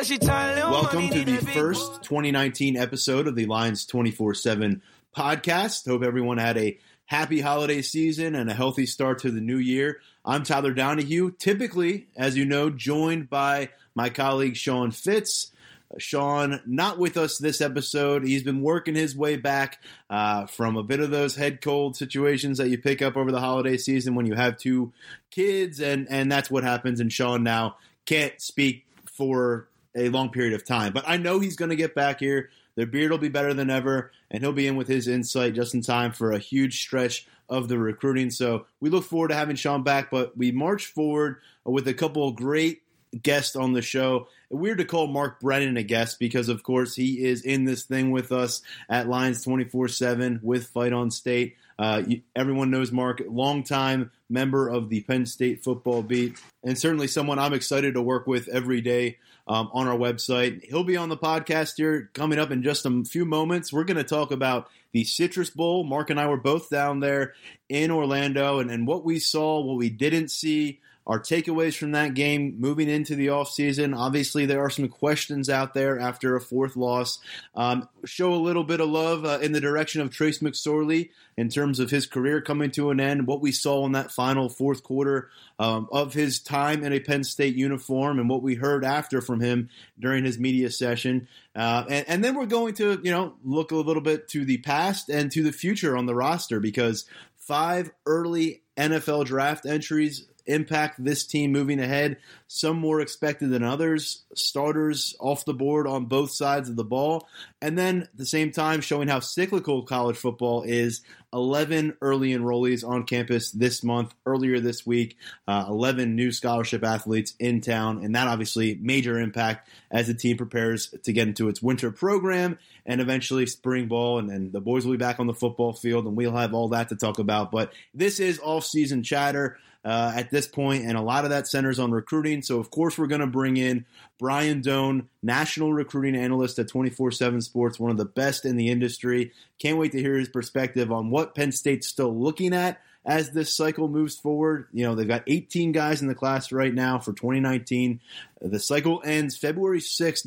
Welcome to the first 2019 episode of the Lions 24-7 podcast. Hope everyone had a happy holiday season and a healthy start to the new year. I'm Tyler Donahue, typically, as you know, joined by my colleague Sean Fitz. Sean, not with us this episode. He's been working his way back from a bit of those head cold situations that you pick up over the holiday season when you have two kids, and that's what happens, and Sean now can't speak for a long period of time. But I know he's going to get back here. The beard will be better than ever, and he'll be in with his insight just in time for a huge stretch of the recruiting. So we look forward to having Sean back, but we march forward with a couple of great guests on the show. Weird to call Mark Brennan a guest because, of course, he is in this thing with us at Lions 24-7 with Fight On State. Everyone knows Mark, longtime member of the Penn State football beat, and certainly someone I'm excited to work with every day. On our website. He'll be on the podcast here coming up in just a few moments. We're going to talk about the Citrus Bowl. Mark and I were both down there in Orlando and what we saw, what we didn't see, our takeaways from that game moving into the offseason. Obviously, there are some questions out there after a fourth loss. Show a little bit of love in the direction of Trace McSorley in terms of his career coming to an end, what we saw in that final fourth quarter of his time in a Penn State uniform and what we heard after from him during his media session. And then we're going to, look a little bit to the past and to the future on the roster because 5 early NFL draft entries impact this team moving ahead, some more expected than others, starters off the board on both sides of the ball, and then at the same time showing how cyclical college football is. 11 early enrollees on campus this month, earlier this week, 11 new scholarship athletes in town, and that obviously major impact as the team prepares to get into its winter program and eventually spring ball, and then the boys will be back on the football field, and we'll have all that to talk about. But this is off-season chatter at this point, and a lot of that centers on recruiting. So, of course, we're going to bring in Brian Doan, national recruiting analyst at 24/7 Sports, one of the best in the industry. Can't wait to hear his perspective on what Penn State's still looking at as this cycle moves forward. They've got 18 guys in the class right now for 2019. The cycle ends February 6th,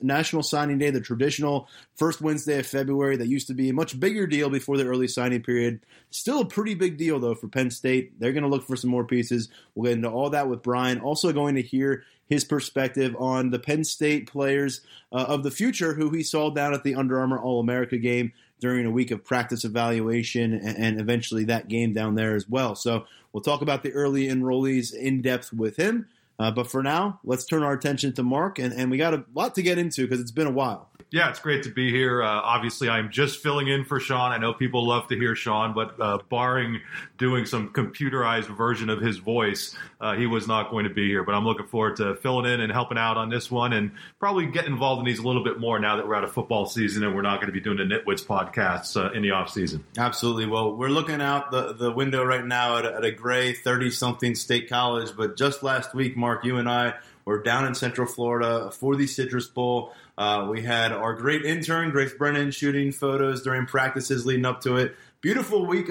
National Signing Day, the traditional first Wednesday of February. That used to be a much bigger deal before the early signing period. Still a pretty big deal, though, for Penn State. They're going to look for some more pieces. We'll get into all that with Brian. Also going to hear his perspective on the Penn State players of the future who he saw down at the Under Armour All-America game during a week of practice evaluation and eventually that game down there as well. So we'll talk about the early enrollees in depth with him. But for now, let's turn our attention to Mark, and we got a lot to get into because it's been a while. Yeah, it's great to be here. Obviously, I'm just filling in for Sean. I know people love to hear Sean, but barring doing some computerized version of his voice, he was not going to be here. But I'm looking forward to filling in and helping out on this one and probably get involved in these a little bit more now that we're out of football season and we're not going to be doing the Nitwits podcasts in the offseason. Absolutely. Well, we're looking out the window right now at a gray 30-something state college, but just last week, Mark, you and I were down in Central Florida for the Citrus Bowl. We had our great intern, Grace Brennan, shooting photos during practices leading up to it. Beautiful week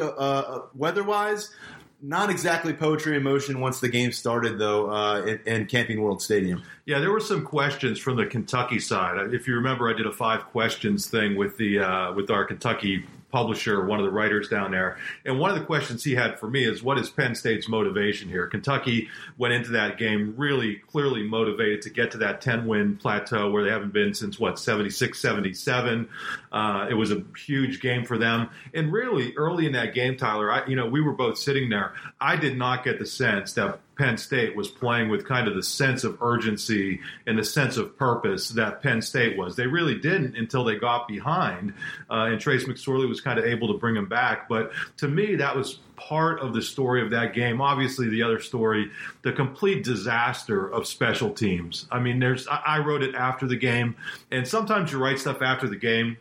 weather-wise. Not exactly poetry in motion once the game started, though, in Camping World Stadium. Yeah, there were some questions from the Kentucky side. If you remember, I did a 5 questions thing with our Kentucky publisher, one of the writers down there. And one of the questions he had for me is, what is Penn State's motivation here? Kentucky went into that game really clearly motivated to get to that 10-win plateau where they haven't been since, 76, 77. It was a huge game for them. And really, early in that game, Tyler, we were both sitting there. I did not get the sense that Penn State was playing with kind of the sense of urgency and the sense of purpose that Penn State was. They really didn't until they got behind, and Trace McSorley was kind of able to bring them back. But to me, that was part of the story of that game. Obviously, the other story, the complete disaster of special teams. I mean, I wrote it after the game, and sometimes you write stuff after the game,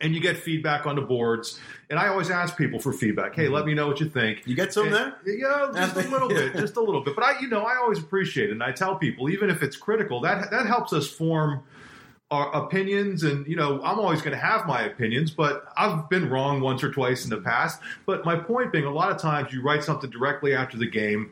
and you get feedback on the boards. And I always ask people for feedback. Hey, let me know what you think. You get some there? Yeah, just a little bit, just a little bit. But I always appreciate it, and I tell people, even if it's critical, that helps us form our opinions. And, I'm always going to have my opinions, but I've been wrong once or twice in the past. But my point being, a lot of times you write something directly after the game,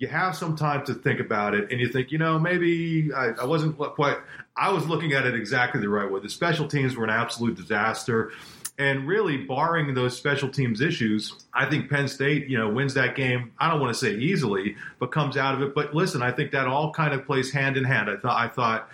you have some time to think about it, and you think, you know, maybe I wasn't quite – I was looking at it exactly the right way. The special teams were an absolute disaster. And really, barring those special teams issues, I think Penn State, you know, wins that game. I don't want to say easily, but comes out of it. But listen, I think that all kind of plays hand in hand. I thought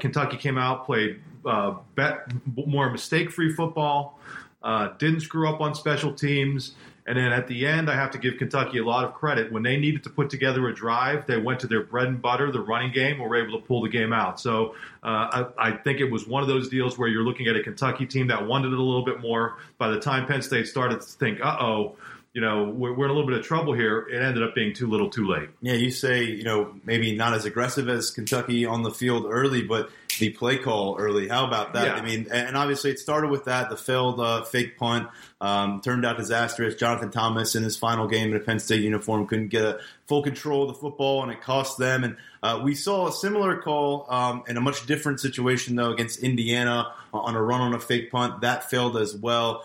Kentucky came out, played more mistake-free football, didn't screw up on special teams. And then at the end, I have to give Kentucky a lot of credit. When they needed to put together a drive, they went to their bread and butter, the running game, and were able to pull the game out. So I think it was one of those deals where you're looking at a Kentucky team that wanted it a little bit more. By the time Penn State started to think, uh-oh, you know, we're in a little bit of trouble here, it ended up being too little too late. Yeah, you say, you know, maybe not as aggressive as Kentucky on the field early, but the play call early. How about that? Yeah. I mean, and obviously it started with that. The failed fake punt turned out disastrous. Jonathan Thomas in his final game in a Penn State uniform couldn't get a full control of the football, and it cost them. And we saw a similar call in a much different situation, though, against Indiana on a run on a fake punt. That failed as well.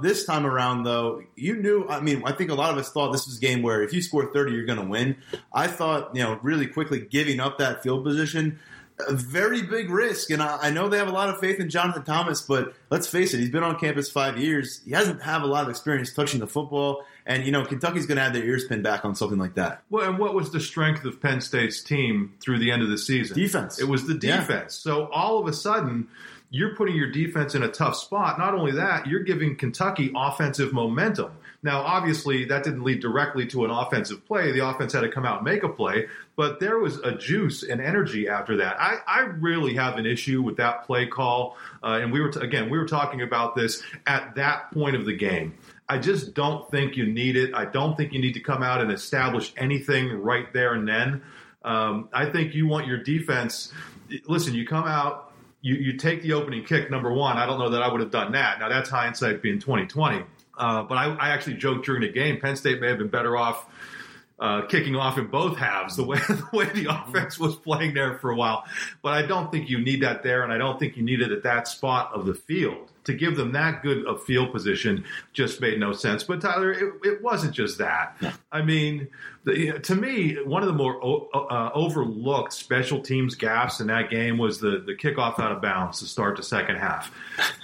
This time around, though, you knew – I mean, I think a lot of us thought this was a game where if you score 30, you're going to win. I thought, you know, really quickly giving up that field position – a very big risk, and I know they have a lot of faith in Jonathan Thomas, but let's face it, he's been on campus 5 years. He hasn't had a lot of experience touching the football, and, you know, Kentucky's going to have their ears pinned back on something like that. Well, and what was the strength of Penn State's team through the end of the season? Defense. It was the defense. Yeah. So all of a sudden, you're putting your defense in a tough spot. Not only that, you're giving Kentucky offensive momentum. Now, obviously, that didn't lead directly to an offensive play. The offense had to come out and make a play, but there was a juice and energy after that. I really have an issue with that play call, and we were talking about this at that point of the game. I just don't think you need it. I don't think you need to come out and establish anything right there and then. I think you want your defense – listen, you come out, you take the opening kick, number one. I don't know that I would have done that. Now, that's hindsight being 20/20. But I actually joked during the game, Penn State may have been better off kicking off in both halves the way the offense was playing there for a while. But I don't think you need that there, and I don't think you need it at that spot of the field. To give them that good of field position just made no sense. But, Tyler, it wasn't just that. Yeah. I mean, to me, one of the more overlooked special teams gaffes in that game was the kickoff out of bounds to start the second half.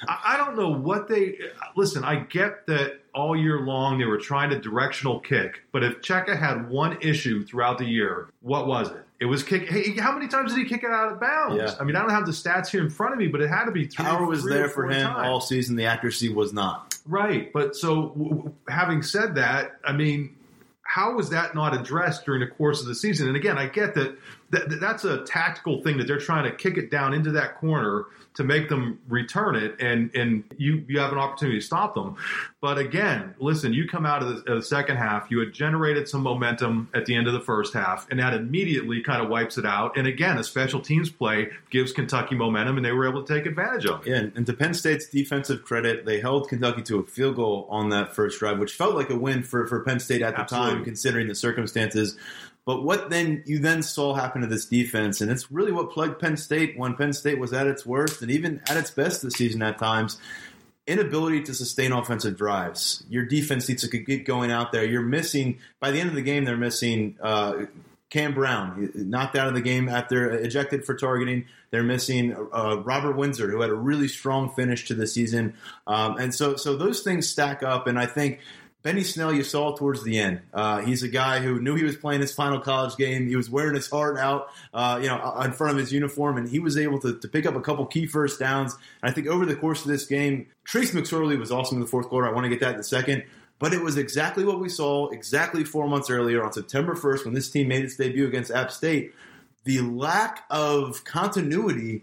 I don't know what they – listen, I get that all year long they were trying to directional kick. But if Cheka had one issue throughout the year, what was it? It was kick. Hey, how many times did he kick it out of bounds? Yeah. I mean, I don't have the stats here in front of me, but it had to be three. Power was there for him all season. The accuracy was not. Right. But so having said that, I mean, how was that not addressed during the course of the season? And again, I get that that's a tactical thing that they're trying to kick it down into that corner to make them return it, and you have an opportunity to stop them. But again, listen, you come out of the second half, you had generated some momentum at the end of the first half, and that immediately kind of wipes it out. And again, a special teams play gives Kentucky momentum, and they were able to take advantage of it. Yeah, and to Penn State's defensive credit, they held Kentucky to a field goal on that first drive, which felt like a win for Penn State at Absolutely. The time, considering the circumstances. But what you then saw happen to this defense, and it's really what plagued Penn State when Penn State was at its worst and even at its best this season at times, inability to sustain offensive drives. Your defense needs to get going out there. You're missing – by the end of the game, they're missing Cam Brown, knocked out of the game after ejected for targeting. They're missing Robert Windsor, who had a really strong finish to the season. And so those things stack up, and I think – Benny Snell, you saw towards the end. He's a guy who knew he was playing his final college game. He was wearing his heart out, in front of his uniform, and he was able to pick up a couple key first downs. And I think over the course of this game, Trace McSorley was awesome in the fourth quarter. I want to get that in a second. But it was exactly what we saw exactly 4 months earlier on September 1st when this team made its debut against App State. The lack of continuity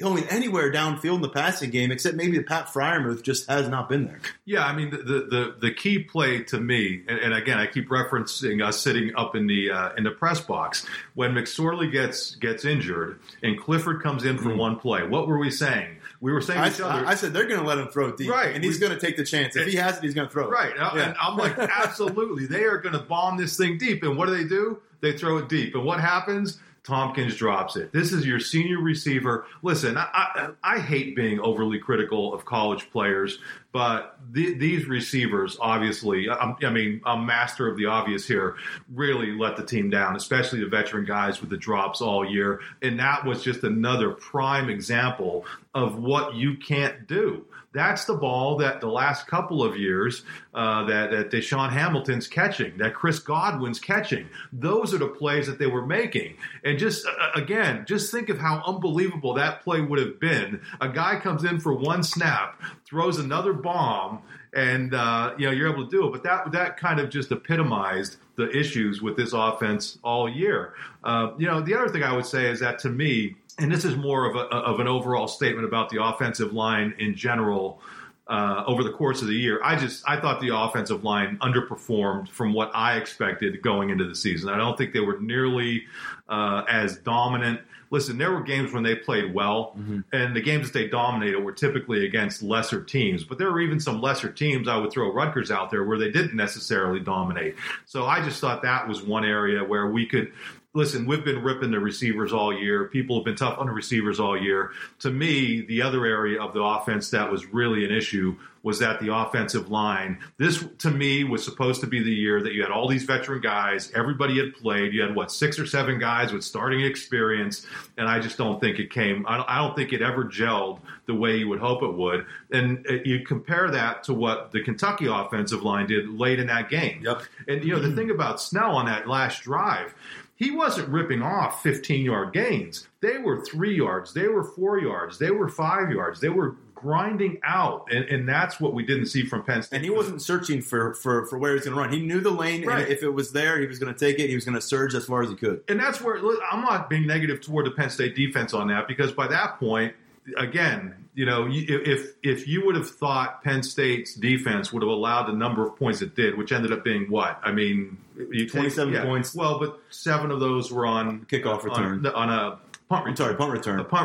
going anywhere downfield in the passing game, except maybe the Pat Friermuth just has not been there. Yeah, I mean, the key play to me, and again, I keep referencing us sitting up in the press box, when McSorley gets injured and Clifford comes in for one play, what were we saying? We were saying to each other. I said they're going to let him throw deep, right? And he's going to take the chance. If he has it, he's going to throw it. Right, yeah. And I'm like, absolutely, they are going to bomb this thing deep. And what do? They throw it deep. And what happens? Tompkins drops it. This is your senior receiver. Listen, I hate being overly critical of college players, but these receivers, obviously, I'm master of the obvious here, really let the team down, especially the veteran guys with the drops all year. And that was just another prime example of what you can't do. That's the ball that the last couple of years that Deshaun Hamilton's catching, that Chris Godwin's catching. Those are the plays that they were making. And just, again, just think of how unbelievable that play would have been. A guy comes in for one snap, throws another bomb, and you're able to do it. But that kind of just epitomized the issues with this offense all year. The other thing I would say is that, to me, and this is more of an overall statement about the offensive line in general over the course of the year, I thought the offensive line underperformed from what I expected going into the season. I don't think they were nearly as dominant. Listen, there were games when they played well, mm-hmm. and the games that they dominated were typically against lesser teams. But there were even some lesser teams, I would throw Rutgers out there, where they didn't necessarily dominate. So I just thought that was one area where we could – listen, we've been ripping the receivers all year. People have been tough on the receivers all year. To me, the other area of the offense that was really an issue was that the offensive line. This, to me, was supposed to be the year that you had all these veteran guys. Everybody had played. You had, 6 or 7 guys with starting experience, and I just don't think it came. I don't think it ever gelled the way you would hope it would. And you compare that to what the Kentucky offensive line did late in that game. Yep. And, the thing about Snell on that last drive, he wasn't ripping off 15-yard gains. They were 3 yards. They were 4 yards. They were 5 yards. They were grinding out, and that's what we didn't see from Penn State. And he wasn't searching for where he was going to run. He knew the lane, right. And if it was there, he was going to take it. He was going to surge as far as he could. And that's where I'm not being negative toward the Penn State defense on that, because by that point, again, if you would have thought Penn State's defense would have allowed the number of points it did, which ended up being what? 27 points. Well, but 7 of those were on kickoff return on a punt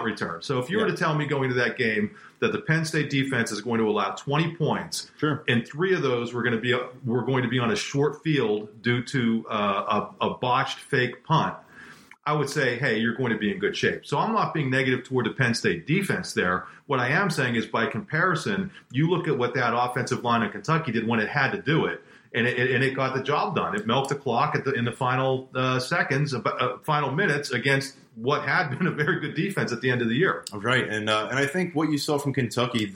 return. So if you were to tell me going into that game that the Penn State defense is going to allow 20 points, sure, and 3 of those were going to be on a short field due to a botched fake punt, I would say, hey, you're going to be in good shape. So I'm not being negative toward the Penn State defense there. What I am saying is, by comparison, you look at what that offensive line in Kentucky did when it had to do it, and it got the job done. It milked the clock in the final seconds, final minutes, against what had been a very good defense at the end of the year. Right, and I think what you saw from Kentucky,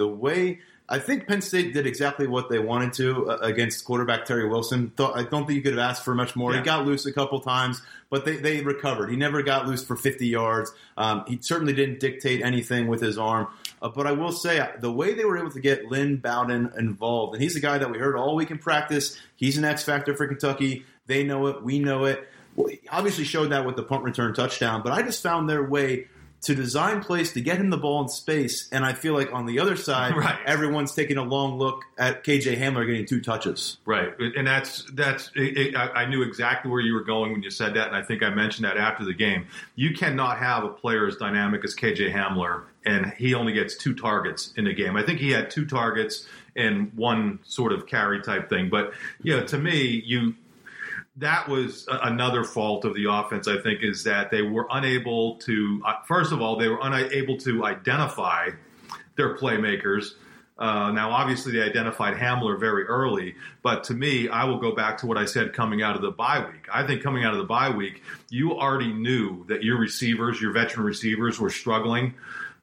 I think Penn State did exactly what they wanted to against quarterback Terry Wilson. I don't think you could have asked for much more. Yeah. He got loose a couple times, but they recovered. He never got loose for 50 yards. He certainly didn't dictate anything with his arm. But I will say, the way they were able to get Lynn Bowden involved, and he's a guy that we heard all week in practice. He's an X factor for Kentucky. They know it. We know it. Well, he obviously showed that with the punt return touchdown, but I just found their way to design plays to get him the ball in space, and I feel like on the other side, right, everyone's taking a long look at K.J. Hamler getting 2 touches. Right, and that's I knew exactly where you were going when you said that, and I think I mentioned that after the game. You cannot have a player as dynamic as K.J. Hamler, and he only gets 2 targets in the game. I think he had 2 targets and 1 sort of carry type thing, but to me, that was another fault of the offense, I think, is that they were unable to – first of all, they were unable to identify their playmakers. Now, obviously, they identified Hamler very early, but to me, I will go back to what I said coming out of the bye week. I think coming out of the bye week, you already knew that your receivers, your veteran receivers, were struggling,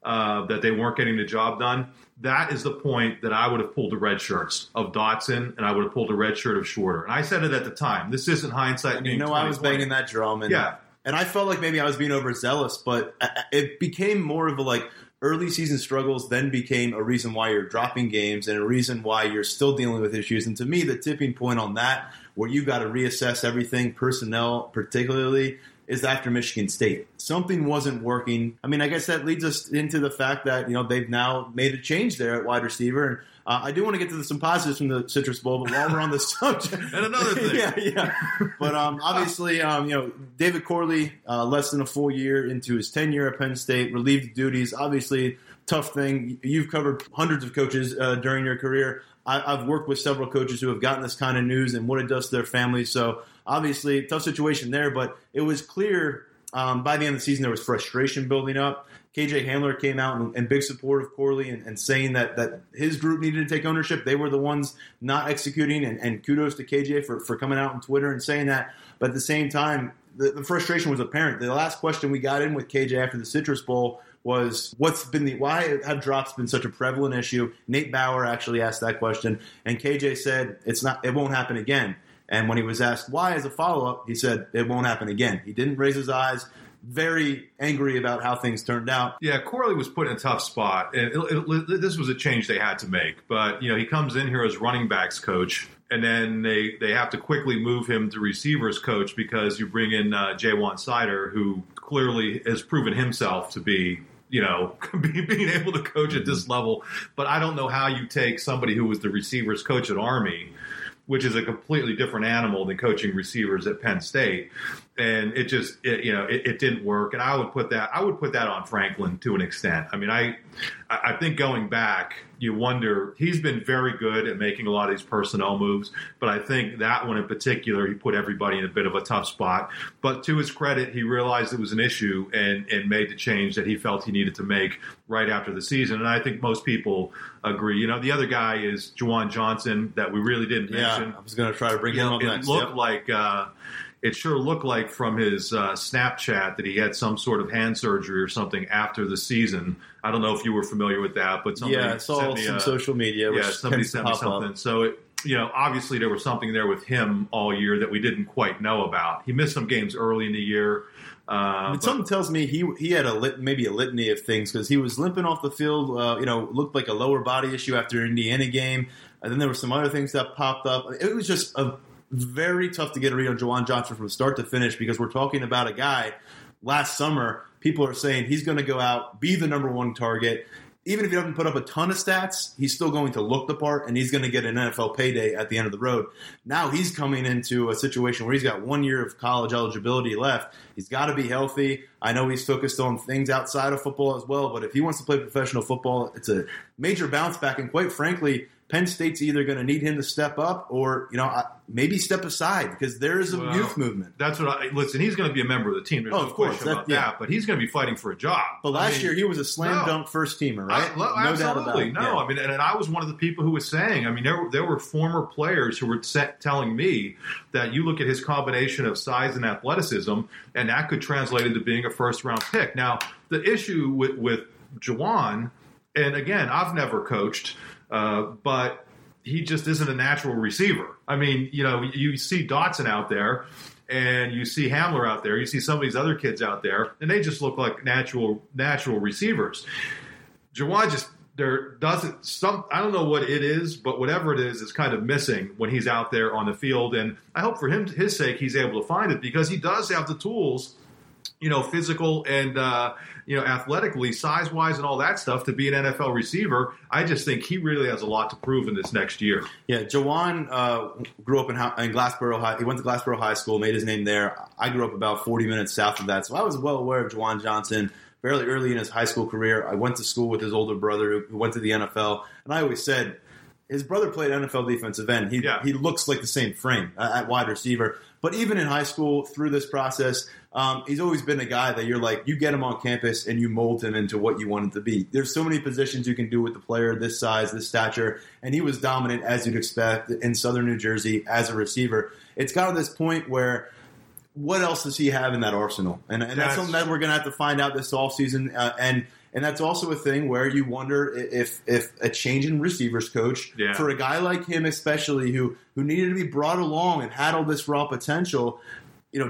that they weren't getting the job done. That is the point that I would have pulled the red shirts of Dotson, and I would have pulled the red shirt of Shorter. And I said it at the time. This isn't hindsight. And I was banging that drum. And I felt like maybe I was being overzealous, but it became more of a early season struggles then became a reason why you're dropping games and a reason why you're still dealing with issues. And to me, the tipping point on that, where you've got to reassess everything, personnel particularly, is after Michigan State. Something wasn't working. I mean, I guess that leads us into the fact that, they've now made a change there at wide receiver. And I do want to get to some positives from the Citrus Bowl, but while we're on the subject. And another thing. But obviously, David Corley, less than a full year into his tenure at Penn State, relieved duties. Obviously, tough thing. You've covered hundreds of coaches during your career. I've worked with several coaches who have gotten this kind of news and what it does to their families. So, obviously, tough situation there, but it was clear By the end of the season, there was frustration building up. K.J. Hamler came out in big support of Corley and saying that his group needed to take ownership. They were the ones not executing, and kudos to K.J. for coming out on Twitter and saying that. But at the same time, the frustration was apparent. The last question we got in with K.J. after the Citrus Bowl was, why have drops been such a prevalent issue? Nate Bauer actually asked that question, and K.J. said, it won't happen again. And when he was asked why as a follow-up, he said, it won't happen again. He didn't raise his eyes. Very angry about how things turned out. Yeah, Corley was put in a tough spot. This was a change they had to make. But, he comes in here as running backs coach, and then they have to quickly move him to receivers coach because you bring in Juwan Sider, who clearly has proven himself to be, being able to coach at this level. But I don't know how you take somebody who was the receivers coach at Army, which is a completely different animal than coaching receivers at Penn State. And it just, it didn't work. And I would put that on Franklin to an extent. I mean, I think going back, you wonder, he's been very good at making a lot of these personnel moves, but I think that one in particular, he put everybody in a bit of a tough spot. But to his credit, he realized it was an issue and made the change that he felt he needed to make right after the season. And I think most people agree. The other guy is Juwan Johnson that we really didn't mention. I was going to try to bring him up next. It sure looked like from his Snapchat that he had some sort of hand surgery or something after the season. I don't know if you were familiar with that, but somebody sent me some social media. Somebody sent me something. Up. So, obviously there was something there with him all year that we didn't quite know about. He missed some games early in the year. Something tells me he had maybe a litany of things because he was limping off the field. Looked like a lower body issue after an Indiana game. And then there were some other things that popped up. It was just very tough to get a read on Juwan Johnson from start to finish because we're talking about a guy last summer. People are saying he's going to go out, be the number one target. Even if he doesn't put up a ton of stats, he's still going to look the part, and he's going to get an NFL payday at the end of the road. Now he's coming into a situation where he's got 1 year of college eligibility left. He's got to be healthy. I know he's focused on things outside of football as well, but if he wants to play professional football, it's a major bounce back, and quite frankly, Penn State's either going to need him to step up or, maybe step aside because there is a youth movement. That's what listen, he's going to be a member of the team. There's no question about that, but he's going to be fighting for a job. But last year he was a slam dunk first teamer, right? Absolutely. Doubt about it. No, yeah. I mean, and I was one of the people who was saying, I mean, there were former players who were telling me that you look at his combination of size and athleticism, and that could translate into being a first-round pick. Now, the issue with Juwan, and again, I've never coached, but he just isn't a natural receiver. I mean, you see Dotson out there, and you see Hamler out there, you see some of these other kids out there, and they just look like natural receivers. Juwan just I don't know what it is, but whatever it is kind of missing when he's out there on the field. And I hope for his sake, he's able to find it because he does have the tools. Physical and, athletically, size-wise and all that stuff to be an NFL receiver. I just think he really has a lot to prove in this next year. Yeah, Juwan grew up in Glassboro. He went to Glassboro High School, made his name there. I grew up about 40 minutes south of that, so I was well aware of Juwan Johnson fairly early in his high school career. I went to school with his older brother who went to the NFL, and I always said his brother played NFL defensive end. He looks like the same frame at wide receiver. But even in high school, through this process, he's always been a guy that you're like, you get him on campus and you mold him into what you want him to be. There's so many positions you can do with the player this size, this stature, and he was dominant, as you'd expect, in southern New Jersey as a receiver. It's gotten to this point where what else does he have in that arsenal? And that's something that we're going to have to find out this offseason. And that's also a thing where you wonder if a change in receivers coach, for a guy like him especially who needed to be brought along and had all this raw potential,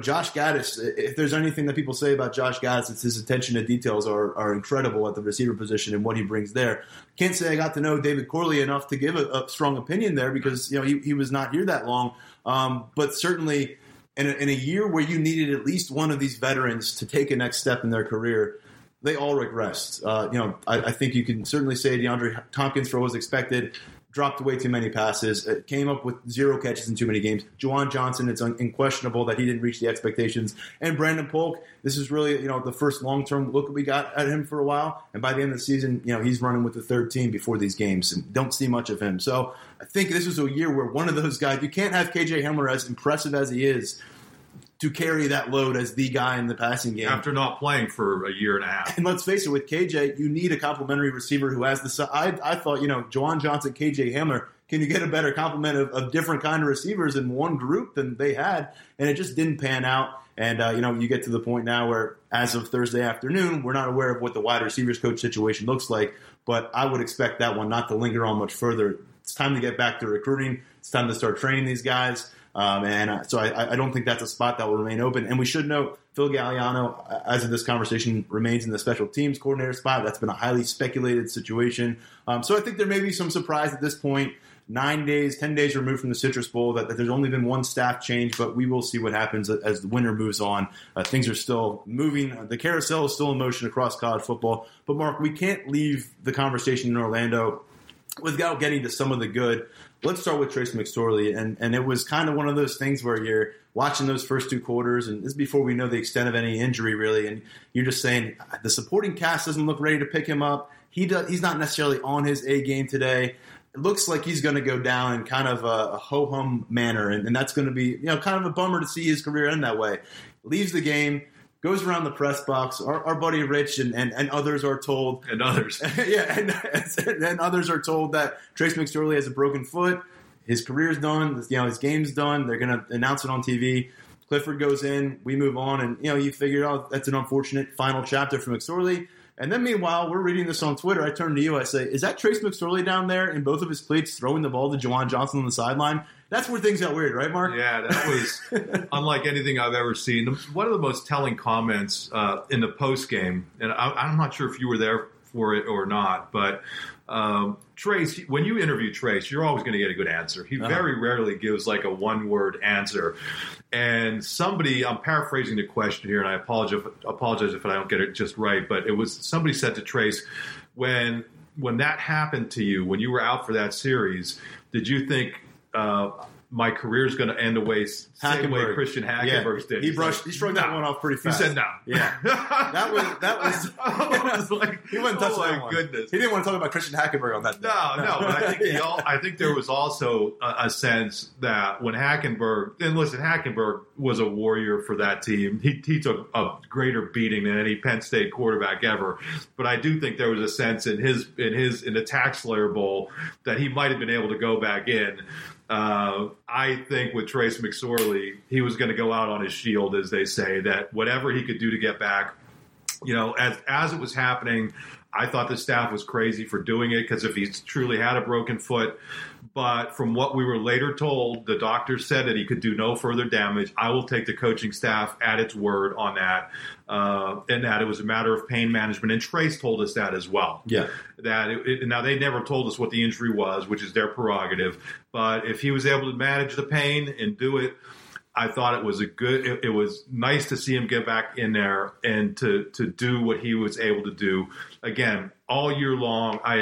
Josh Gaddis, if there's anything that people say about Josh Gaddis, it's his attention to details are incredible at the receiver position and what he brings there. Can't say I got to know David Corley enough to give a strong opinion there because he was not here that long. But certainly in a year where you needed at least one of these veterans to take a next step in their career, they all regressed. I think you can certainly say DeAndre Tompkins, for what was expected, dropped way too many passes, came up with zero catches in too many games. Juwan Johnson, it's unquestionable that he didn't reach the expectations. And Brandon Polk, this is really the first long-term look we got at him for a while. And by the end of the season, he's running with the third team before these games and don't see much of him. So I think this was a year where one of those guys, you can't have K.J. Hamler as impressive as he is, to carry that load as the guy in the passing game. After not playing for a year and a half. And let's face it, with KJ, you need a complimentary receiver who has the – I thought, you know, Juwan Johnson, K.J. Hamler, can you get a better complement of different kind of receivers in one group than they had? And it just didn't pan out. And, you know, you get to the point now where, as of Thursday afternoon, we're not aware of what the wide receivers coach situation looks like, but I would expect that one not to linger on much further. It's time to get back to recruiting. It's time to start training these guys. So I don't think that's a spot that will remain open. And we should note Phil Galliano, as of this conversation, remains in the special teams coordinator spot. That's been a highly speculated situation. So I think there may be some surprise at this point. 10 days removed from the Citrus Bowl, that there's only been one staff change, but we will see what happens as the winter moves on. Things are still moving. The carousel is still in motion across college football. But, Mark, we can't leave the conversation in Orlando without getting to some of the good. Let's start with Trace McSorley. And it was kind of one of those things where you're watching those first two quarters, and this is before we know the extent of any injury, really, and you're just saying the supporting cast doesn't look ready to pick him up. He's not necessarily on his A game today. It looks like he's going to go down in kind of a ho-hum manner, and that's going to be, you know, kind of a bummer to see his career end that way. Leaves the game, goes around the press box. Our buddy Rich and others are told. And others. Yeah, and others are told that Trace McSorley has a broken foot. His career's done. You know, his game's done. They're going to announce it on TV. Clifford goes in. We move on, and, you know, you figure, oh, that's an unfortunate final chapter for McSorley. And then, meanwhile, we're reading this on Twitter. I turn to you. I say, is that Trace McSorley down there in both of his cleats throwing the ball to Juwan Johnson on the sideline? That's where things got weird, right, Mark? Yeah, that was unlike anything I've ever seen. One of the most telling comments in the postgame, and I'm not sure if you were there for it or not, but Trace, when you interview Trace, you're always going to get a good answer. He very rarely gives like a one-word answer. And somebody, I'm paraphrasing the question here, and I apologize if I don't get it just right, but it was somebody said to Trace, when that happened to you, when you were out for that series, did you think my career is going to end the way Christian Hackenberg did? He shrugged that one off pretty fast. He said no. Yeah, that was. I was like, he wouldn't touch that one. Goodness, he didn't want to talk about Christian Hackenberg on that day. No. But I think I think there was also a sense that when Hackenberg, and listen, Hackenberg was a warrior for that team. He took a greater beating than any Penn State quarterback ever. But I do think there was a sense in the Tax Slayer Bowl that he might have been able to go back in. I think with Trace McSorley, he was going to go out on his shield, as they say, that whatever he could do to get back, you know, as it was happening, I thought the staff was crazy for doing it because if he truly had a broken foot. But from what we were later told, the doctor said that he could do no further damage. I will take the coaching staff at its word on that, and that it was a matter of pain management. And Trace told us that as well. Yeah. That now they never told us what the injury was, which is their prerogative. But if he was able to manage the pain and do it, I thought it was it was nice to see him get back in there and to do what he was able to do. Again, all year long, I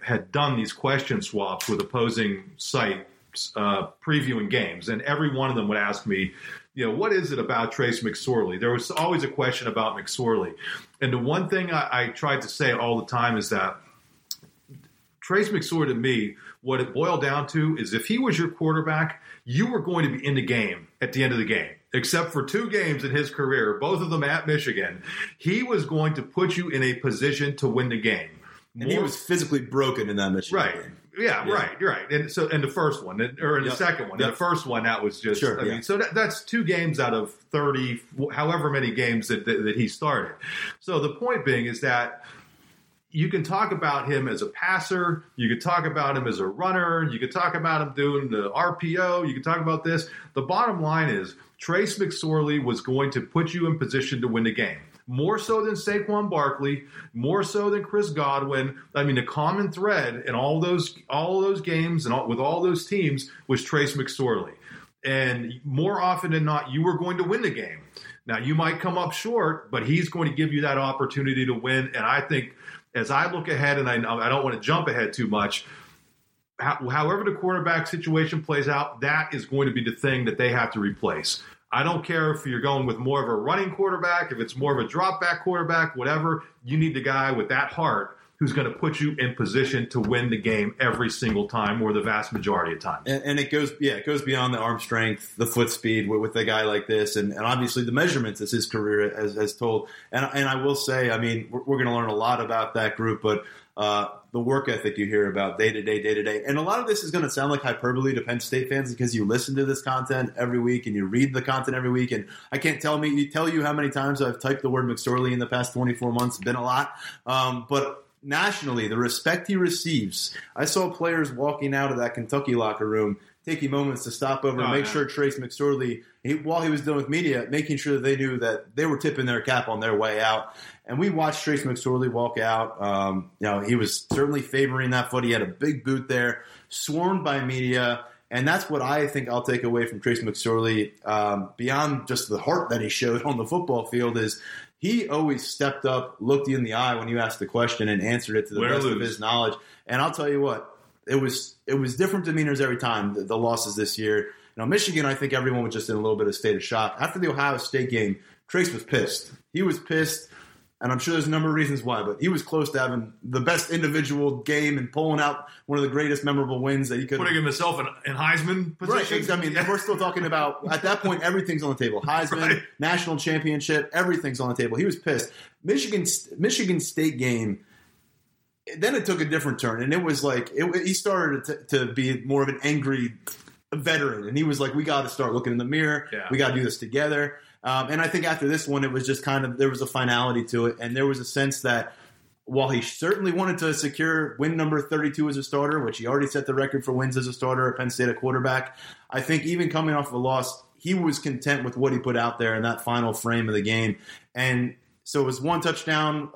had done these question swaps with opposing sites previewing games, and every one of them would ask me, you know, what is it about Trace McSorley? There was always a question about McSorley, and the one thing I tried to say all the time is that Trace McSorley, to me, what it boiled down to is if he was your quarterback, you were going to be in the game at the end of the game, except for two games in his career, both of them at Michigan. He was going to put you in a position to win the game. And he was physically broken in that Michigan game. Yeah, right, you're right. And so, and the first one, or in the second one, and the first one, that was just, mean, so that's two games out of 30, however many games that he started. So the point being is that you can talk about him as a passer. You can talk about him as a runner. You can talk about him doing the RPO. You can talk about this. The bottom line is Trace McSorley was going to put you in position to win the game, more so than Saquon Barkley, more so than Chris Godwin. I mean, the common thread in all those games and with all those teams was Trace McSorley. And more often than not, you were going to win the game. Now, you might come up short, but he's going to give you that opportunity to win. And I think – as I look ahead, and I don't want to jump ahead too much, however the quarterback situation plays out, that is going to be the thing that they have to replace. I don't care if you're going with more of a running quarterback, if it's more of a drop back quarterback, whatever. You need the guy with that heart who's going to put you in position to win the game every single time, or the vast majority of times. And it goes beyond the arm strength, the foot speed with a guy like this, and obviously the measurements as his career has told. And I will say, I mean, we're going to learn a lot about that group, but the work ethic you hear about day to day. And a lot of this is going to sound like hyperbole to Penn State fans because you listen to this content every week and you read the content every week. And I can't tell you how many times I've typed the word McSorley in the past 24 months. It's been a lot. But nationally, the respect he receives. I saw players walking out of that Kentucky locker room taking moments to stop over and make sure Trace McSorley, while he was done with media, making sure that they knew that they were tipping their cap on their way out. And we watched Trace McSorley walk out. He was certainly favoring that foot. He had a big boot there, swarmed by media. And that's what I think I'll take away from Trace McSorley, beyond just the heart that he showed on the football field, is he always stepped up, looked you in the eye when you asked the question, and answered it to the best of his knowledge. And I'll tell you what, it was different demeanors every time, the losses this year. Now, Michigan, I think everyone was just in a little bit of state of shock. After the Ohio State game, Trace was pissed. He was pissed, and I'm sure there's a number of reasons why, but he was close to having the best individual game and pulling out one of the greatest memorable wins that he could. Putting himself in Heisman positions. Right, I mean, we're still talking about, at that point, everything's on the table. Heisman, right. National championship, everything's on the table. He was pissed. Michigan State game, then it took a different turn, and it was like he started to be more of an angry veteran, and he was like, "We got to start looking in the mirror. Yeah. We got to do this together." And I think after this one, it was just kind of there was a finality to it, and there was a sense that while he certainly wanted to secure win number 32 as a starter, which he already set the record for wins as a starter at Penn State at quarterback, I think even coming off the loss, he was content with what he put out there in that final frame of the game, and. So it was one touchdown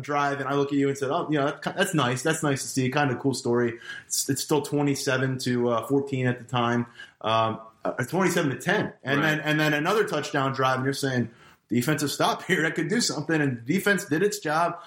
drive, and I look at you and said, "Oh, you know, that's nice. That's nice to see. Kind of cool story." It's still 27-14 at the time, 27-10, and right. then another touchdown drive, and you're saying, "Defensive stop here. That could do something." And defense did its job.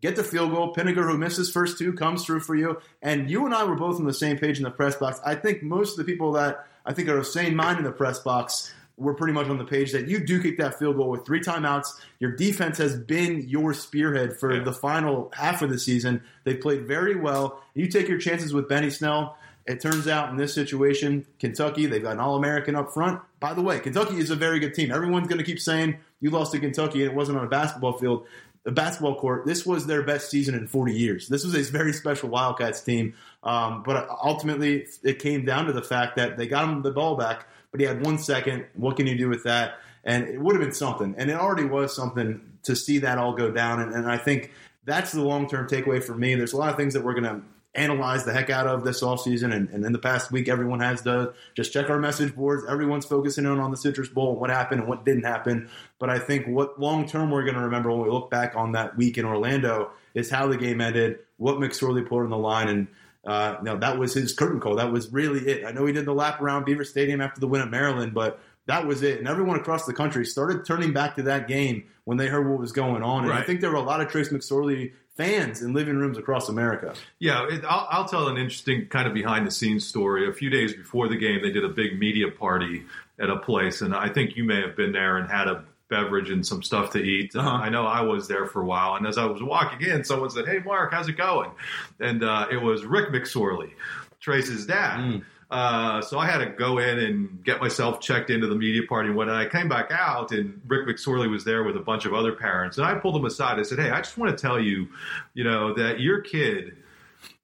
Get the field goal. Pinniger, who missed his first two, comes through for you. And you and I were both on the same page in the press box. I think most of the people that I think are of sane mind in the press box. We're pretty much on the page that you do kick that field goal with three timeouts. Your defense has been your spearhead for the final half of the season. They played very well. You take your chances with Benny Snell. It turns out in this situation, Kentucky, they've got an All-American up front. By the way, Kentucky is a very good team. Everyone's going to keep saying you lost to Kentucky and it wasn't on a basketball field. The basketball court, this was their best season in 40 years. This was a very special Wildcats team. But ultimately, it came down to the fact that they got him the ball back, but he had 1 second. What can you do with that? And it would have been something. And it already was something to see that all go down. And I think that's the long-term takeaway for me. There's a lot of things that we're going to analyze the heck out of this offseason. And in the past week, everyone has done. Just check our message boards. Everyone's focusing in on the Citrus Bowl and what happened and what didn't happen. But I think what long-term we're going to remember when we look back on that week in Orlando is how the game ended, what McSorley put on the line, and that was his curtain call. That was really it. I know he did the lap around Beaver Stadium after the win at Maryland, but that was it. And everyone across the country started turning back to that game when they heard what was going on. And right. I think there were a lot of Trace McSorley fans in living rooms across America. Yeah, I'll tell an interesting kind of behind-the-scenes story. A few days before the game, they did a big media party at a place, and I think you may have been there and had a beverage and some stuff to eat. I know I was there for a while, and as I was walking in, someone said, "Hey, Mark, how's it going?" And it was Rick McSorley, Trace's dad. So I had to go in and get myself checked into the media party. When I came back out, and Rick McSorley was there with a bunch of other parents, and I pulled him aside. I said, "Hey, I just want to tell you, you know, that your kid,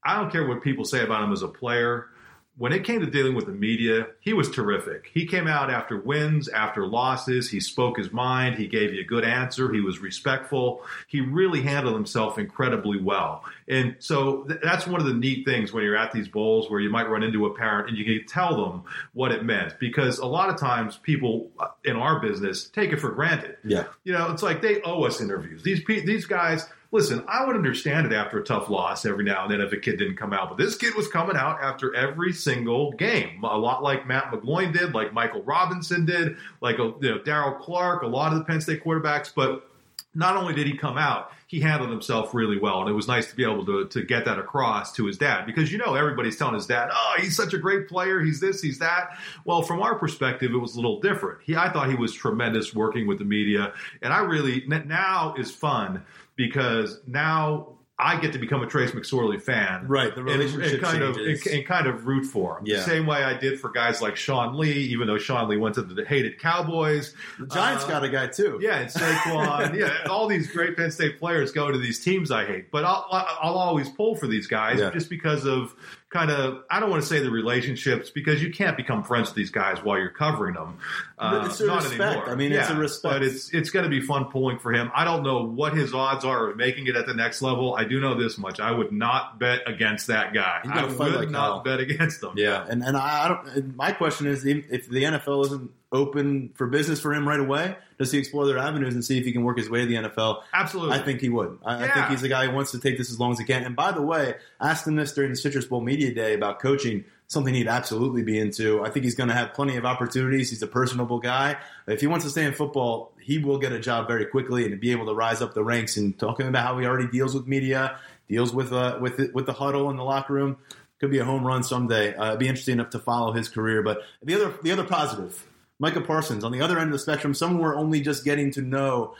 I don't care what people say about him as a player. When it came to dealing with the media, he was terrific. He came out after wins, after losses. He spoke his mind. He gave you a good answer. He was respectful. He really handled himself incredibly well." And so that's one of the neat things when you're at these bowls where you might run into a parent and you can tell them what it meant. Because a lot of times people in our business take it for granted. Yeah. You know, it's like they owe us interviews. These guys... Listen, I would understand it after a tough loss every now and then if a kid didn't come out. But this kid was coming out after every single game, a lot like Matt McGloin did, like Michael Robinson did, like Darryl Clark, a lot of the Penn State quarterbacks. But not only did he come out, he handled himself really well. And it was nice to be able to get that across to his dad because, you know, everybody's telling his dad, "Oh, he's such a great player. He's this, he's that." Well, from our perspective, it was a little different. I thought he was tremendous working with the media. And I really – now is fun. Because now I get to become a Trace McSorley fan. Right. The relationship changes. And kind of root for him. Yeah. The same way I did for guys like Sean Lee, even though Sean Lee went to the hated Cowboys. The Giants got a guy, too. Yeah, and Saquon. Yeah, all these great Penn State players go to these teams I hate. But I'll always pull for these guys just because of kind of, I don't want to say the relationships, because you can't become friends with these guys while you're covering them. But it's a not respect. Anymore. I mean, it's a respect. But it's going to be fun pulling for him. I don't know what his odds are of making it at the next level. I do know this much. I would not bet against that guy. I would not bet against him. Yeah, and I don't. My question is, if the NFL isn't open for business for him right away, does he explore their avenues and see if he can work his way to the NFL? Absolutely. I think he would. I think he's a guy who wants to take this as long as he can. And by the way, I asked him this during the Citrus Bowl media day about coaching, something he'd absolutely be into. I think he's going to have plenty of opportunities. He's a personable guy. If he wants to stay in football, he will get a job very quickly and be able to rise up the ranks. And talking about how he already deals with media, deals with the huddle in the locker room, could be a home run someday. It'd be interesting enough to follow his career. But the other positive, Micah Parsons, on the other end of the spectrum, someone we're only just getting to know.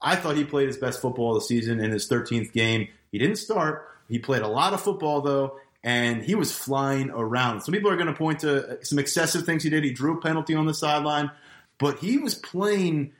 I thought he played his best football of the season in his 13th game. He didn't start. He played a lot of football, though, and he was flying around. Some people are going to point to some excessive things he did. He drew a penalty on the sideline, but he was playing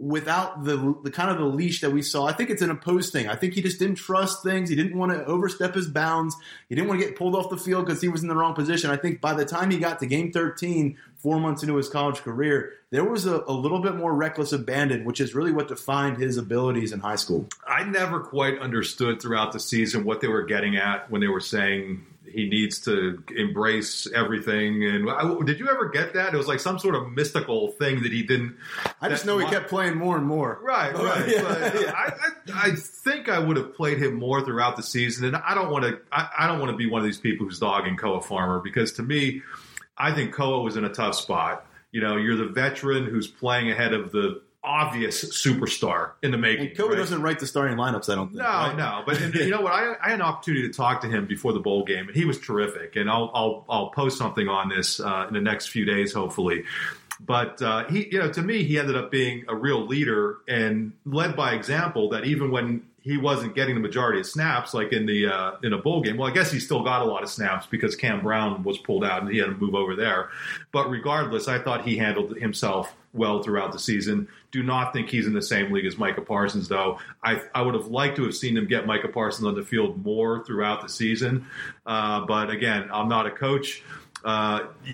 without the kind of the leash that we saw. I think it's an imposed thing. I think he just didn't trust things. He didn't want to overstep his bounds. He didn't want to get pulled off the field because he was in the wrong position. I think by the time he got to game 13, 4 months into his college career, there was a little bit more reckless abandon, which is really what defined his abilities in high school. I never quite understood throughout the season what they were getting at when they were saying he needs to embrace everything. And did you ever get that? It was like some sort of mystical thing that he didn't. I just know he kept playing more and more. Right. Yeah. But I think I would have played him more throughout the season. And I don't want to be one of these people who's dogging Koa Farmer, because to me, I think Koa was in a tough spot. You know, you're the veteran who's playing ahead of the obvious superstar in the making. And Koa doesn't write the starting lineups, I don't think. No. But you know what? I had an opportunity to talk to him before the bowl game, and he was terrific. And I'll post something on this in the next few days, hopefully. But he, you know, to me, he ended up being a real leader and led by example. That even when he wasn't getting the majority of snaps, like in a bowl game. Well, I guess he still got a lot of snaps because Cam Brown was pulled out and he had to move over there. But regardless, I thought he handled himself well throughout the season. Do not think he's in the same league as Micah Parsons, though. I would have liked to have seen them get Micah Parsons on the field more throughout the season. But again, I'm not a coach.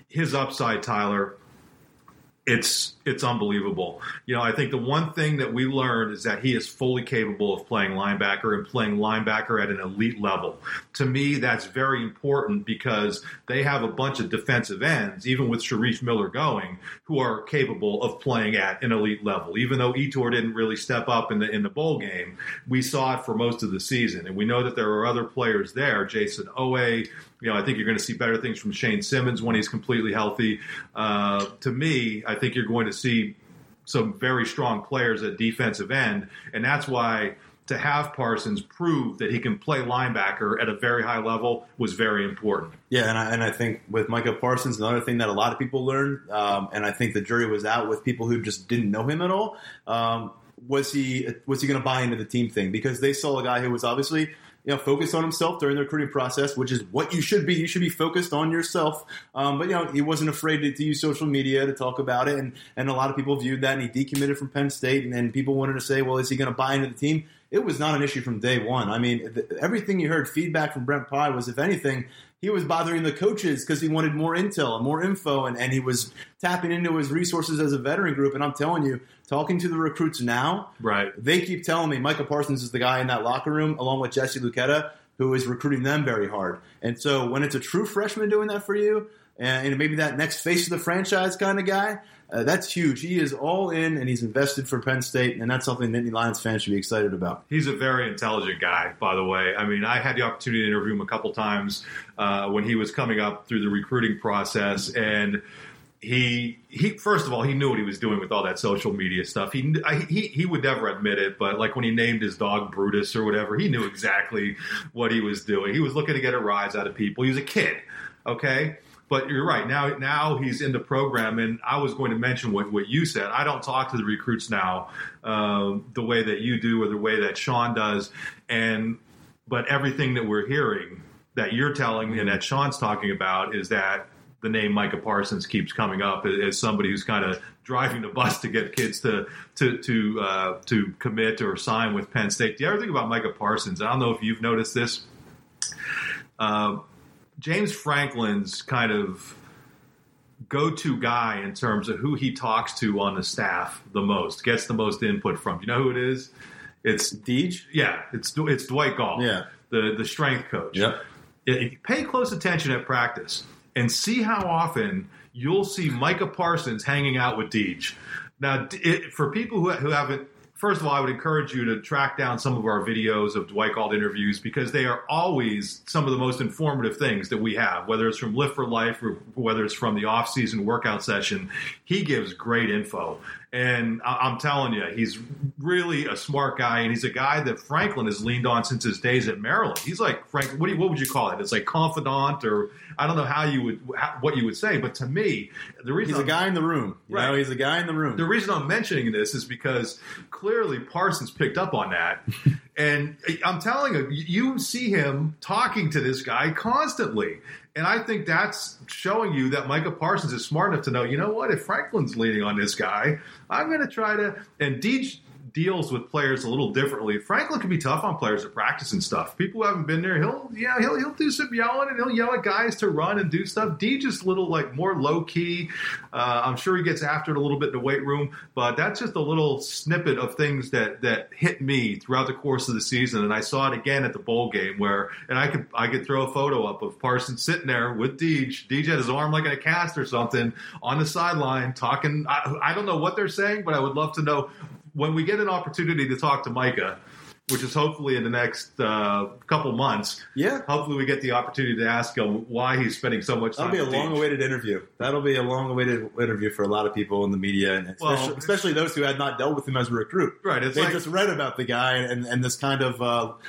His upside, Tyler, it's unbelievable. You know, I think the one thing that we learned is that he is fully capable of playing linebacker and playing linebacker at an elite level. To me, that's very important because they have a bunch of defensive ends, even with Sharif Miller going, who are capable of playing at an elite level. Even though Etor didn't really step up in the bowl game, we saw it for most of the season. And we know that there are other players there, Jason Owe. You know, I think you're going to see better things from Shane Simmons when he's completely healthy. To me, I think you're going to see some very strong players at defensive end, and that's why to have Parsons prove that he can play linebacker at a very high level was very important. Yeah, and I think with Micah Parsons, another thing that a lot of people learned, and I think the jury was out with people who just didn't know him at all, was he going to buy into the team thing? Because they saw a guy who was obviously – you know, focused on himself during the recruiting process, which is what you should be. You should be focused on yourself. But, you know, he wasn't afraid to use social media to talk about it. And a lot of people viewed that, and he decommitted from Penn State. And people wanted to say, well, is he going to buy into the team? It was not an issue from day one. I mean, everything you heard, feedback from Brent Pye was, if anything, he was bothering the coaches because he wanted more intel and more info. And he was tapping into his resources as a veteran group. And I'm telling you, talking to the recruits now, right? They keep telling me Micah Parsons is the guy in that locker room, along with Jesse Luketa, who is recruiting them very hard. And so when it's a true freshman doing that for you, and maybe that next face of the franchise kind of guy, that's huge. He is all in, and he's invested for Penn State, and that's something that any Lions fan should be excited about. He's a very intelligent guy, by the way. I mean, I had the opportunity to interview him a couple times when he was coming up through the recruiting process, and He first of all, he knew what he was doing with all that social media stuff. He would never admit it, but like when he named his dog Brutus or whatever, he knew exactly what he was doing. He was looking to get a rise out of people. He was a kid, okay? But you're right. Now he's in the program, and I was going to mention what you said. I don't talk to the recruits now the way that you do or the way that Sean does, and But everything that we're hearing that you're telling me and that Sean's talking about is that the name Micah Parsons keeps coming up as somebody who's kind of driving the bus to get kids to commit or sign with Penn State. The other thing about Micah Parsons, I don't know if you've noticed this, James Franklin's kind of go-to guy in terms of who he talks to on the staff the most, gets the most input from. You know who it is? It's Deej? Yeah, it's Dwight Galt, yeah, the strength coach. Yep. If you pay close attention at practice and see how often you'll see Micah Parsons hanging out with Deej. Now, for people who haven't, first of all, I would encourage you to track down some of our videos of Dwight Galt interviews because they are always some of the most informative things that we have, whether it's from Lift for Life or whether it's from the off-season workout session. He gives great info. And I'm telling you, he's really a smart guy, and he's a guy that Franklin has leaned on since his days at Maryland. He's like, Frank, what would you call it? It's like confidant, or I don't know what you would say, but to me, the reason he's a guy in the room, right? He's a guy in the room. The reason I'm mentioning this is because clearly Parsons picked up on that, and I'm telling you, you see him talking to this guy constantly. And I think that's showing you that Micah Parsons is smart enough to know, you know what, if Franklin's leaning on this guy, I'm going to try to – and Deej deals with players a little differently. Franklin can be tough on players at practice and stuff. People who haven't been there, he'll do some yelling, and he'll yell at guys to run and do stuff. Deej is a little more low-key. I'm sure he gets after it a little bit in the weight room. But that's just a little snippet of things that hit me throughout the course of the season. And I saw it again at the bowl game where – and I could throw a photo up of Parsons sitting there with Deej. Deej had his arm like in a cast or something on the sideline talking. I don't know what they're saying, but I would love to know when we get an opportunity to talk to Micah, which is hopefully in the next couple months. Yeah. Hopefully we get the opportunity to ask him why he's spending so much time. That'll be a long-awaited interview. That'll be a long-awaited interview for a lot of people in the media, and especially those who had not dealt with him as a recruit. Right. They just read about the guy and this kind of,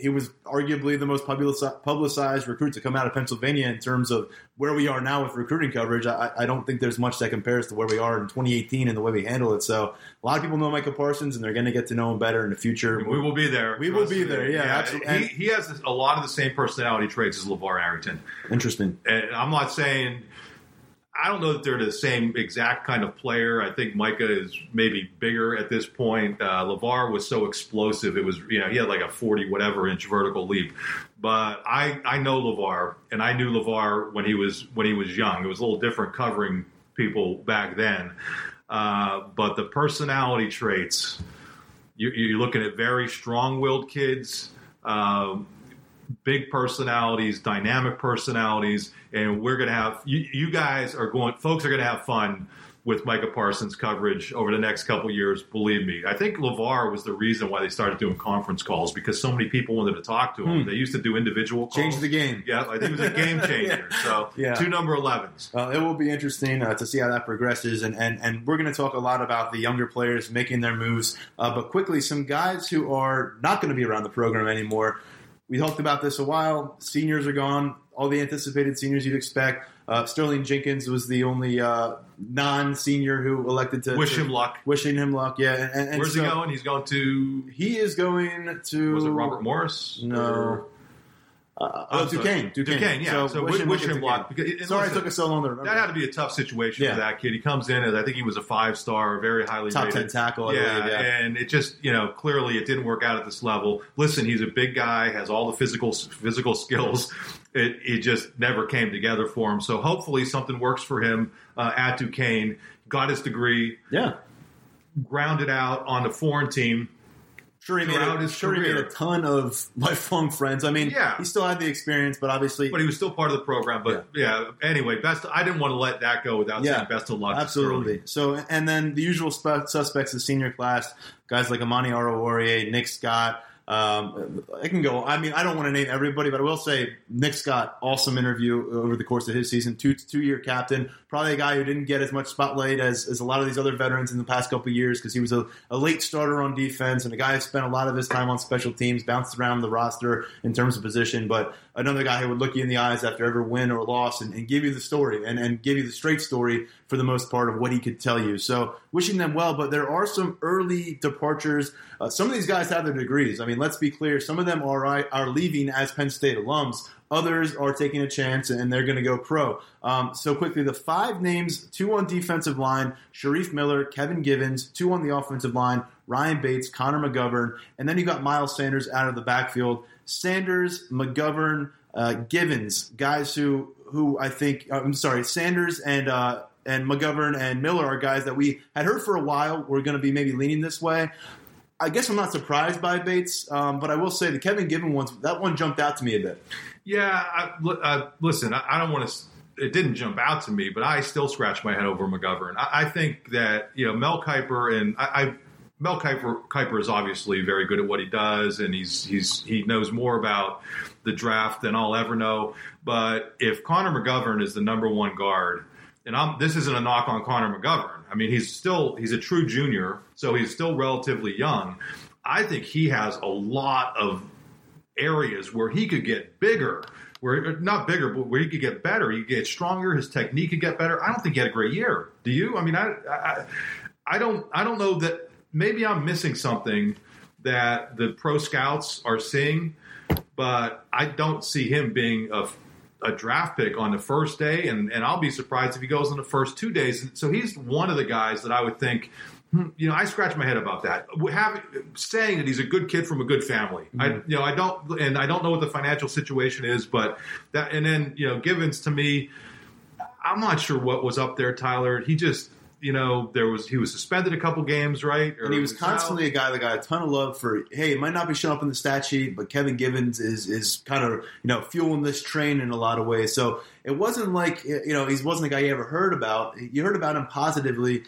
he was arguably the most publicized recruit to come out of Pennsylvania in terms of where we are now with recruiting coverage. I don't think there's much that compares to where we are in 2018 and the way we handle it. So a lot of people know Micah Parsons, and they're going to get to know him better in the future. We will be there. We will be there, yeah, absolutely. And he has a lot of the same personality traits as LeVar Arrington. Interesting. And I'm not saying – I don't know that they're the same exact kind of player. I think Micah is maybe bigger at this point. LeVar was so explosive. It was – he had like a 40-whatever inch vertical leap. But I know LeVar, and I knew LeVar when he was young. It was a little different covering people back then. But the personality traits – you're looking at very strong-willed kids, big personalities, dynamic personalities, and we're going to have – folks are going to have fun with Micah Parsons' coverage over the next couple years, believe me. I think LeVar was the reason why they started doing conference calls because so many people wanted to talk to him. They used to do individual calls. Changed the game. Yeah, I think it was a game changer. Yeah. So two number 11s. It will be interesting to see how that progresses, and we're going to talk a lot about the younger players making their moves. But quickly, some guys who are not going to be around the program anymore. We talked about this a while. Seniors are gone. All the anticipated seniors you'd expect. Sterling Jenkins was the only non-senior who elected to wish him luck. Wishing him luck, yeah. And where's he going? He's going to. He is going to. Was it Robert Morris? No. Or... Duquesne, yeah. So wish him luck. Sorry it took us so long to remember. That had to be a tough situation for that kid. He comes in as I think he was a 5-star, very highly rated. Top 10 tackle, I believe. And it just, clearly it didn't work out at this level. Listen, he's a big guy, has all the physical skills. It just never came together for him. So hopefully something works for him at Duquesne. Got his degree. Yeah. Grounded out on the foreign team. Sure, he made a ton of lifelong friends. I mean, he still had the experience, but obviously... But he was still part of the program. But, anyway, I didn't want to let that go without saying best of luck. Absolutely. So, and then the usual suspects of senior class, guys like Amani Arawarie, Nick Scott. I can go. I mean, I don't want to name everybody, but I will say Nick Scott, awesome interview over the course of his season. Two-year captain, probably a guy who didn't get as much spotlight as a lot of these other veterans in the past couple of years because he was a late starter on defense and a guy who spent a lot of his time on special teams, bounced around the roster in terms of position. But another guy who would look you in the eyes after every win or loss and give you the story and give you the straight story for the most part of what he could tell you. So wishing them well, but there are some early departures. Some of these guys have their degrees. I mean, let's be clear. Some of them are leaving as Penn State alums. Others are taking a chance, and they're going to go pro. So quickly, the five names, two on defensive line, Sharif Miller, Kevin Givens, two on the offensive line, Ryan Bates, Connor McGovern, and then you got Miles Sanders out of the backfield. Sanders, McGovern, Givens, guys who I think – I'm sorry, Sanders and McGovern and Miller are guys that we had heard for a while were going to be maybe leaning this way. I guess I'm not surprised by Bates, but I will say the Kevin Givens one, that one jumped out to me a bit. Yeah, listen, I don't want to – it didn't jump out to me, but I still scratch my head over McGovern. I think that, you know, Mel Kiper and – Mel Kiper is obviously very good at what he does, and he knows more about the draft than I'll ever know. But if Connor McGovern is the number one guard, and this isn't a knock on Connor McGovern. I mean, he's a true junior, so he's still relatively young. I think he has a lot of areas where he could get bigger. Where he could get better. He could get stronger. His technique could get better. I don't think he had a great year. Do you? I mean, I don't know that. Maybe I'm missing something that the pro scouts are seeing, but I don't see him being a draft pick on the first day, and I'll be surprised if he goes on the first 2 days. So he's one of the guys that I would think, you know, I scratch my head about that. Saying that he's a good kid from a good family, mm-hmm. I don't know what the financial situation is, but that, and then, you know, Givens to me, I'm not sure what was up there, Tyler. He just. You know, he was suspended a couple games, right? Or and he was constantly a guy that got a ton of love for, hey, it might not be showing up in the stat sheet, but Kevin Givens is kind of, you know, fueling this train in a lot of ways. So it wasn't like, you know, he wasn't a guy you ever heard about. You heard about him positively.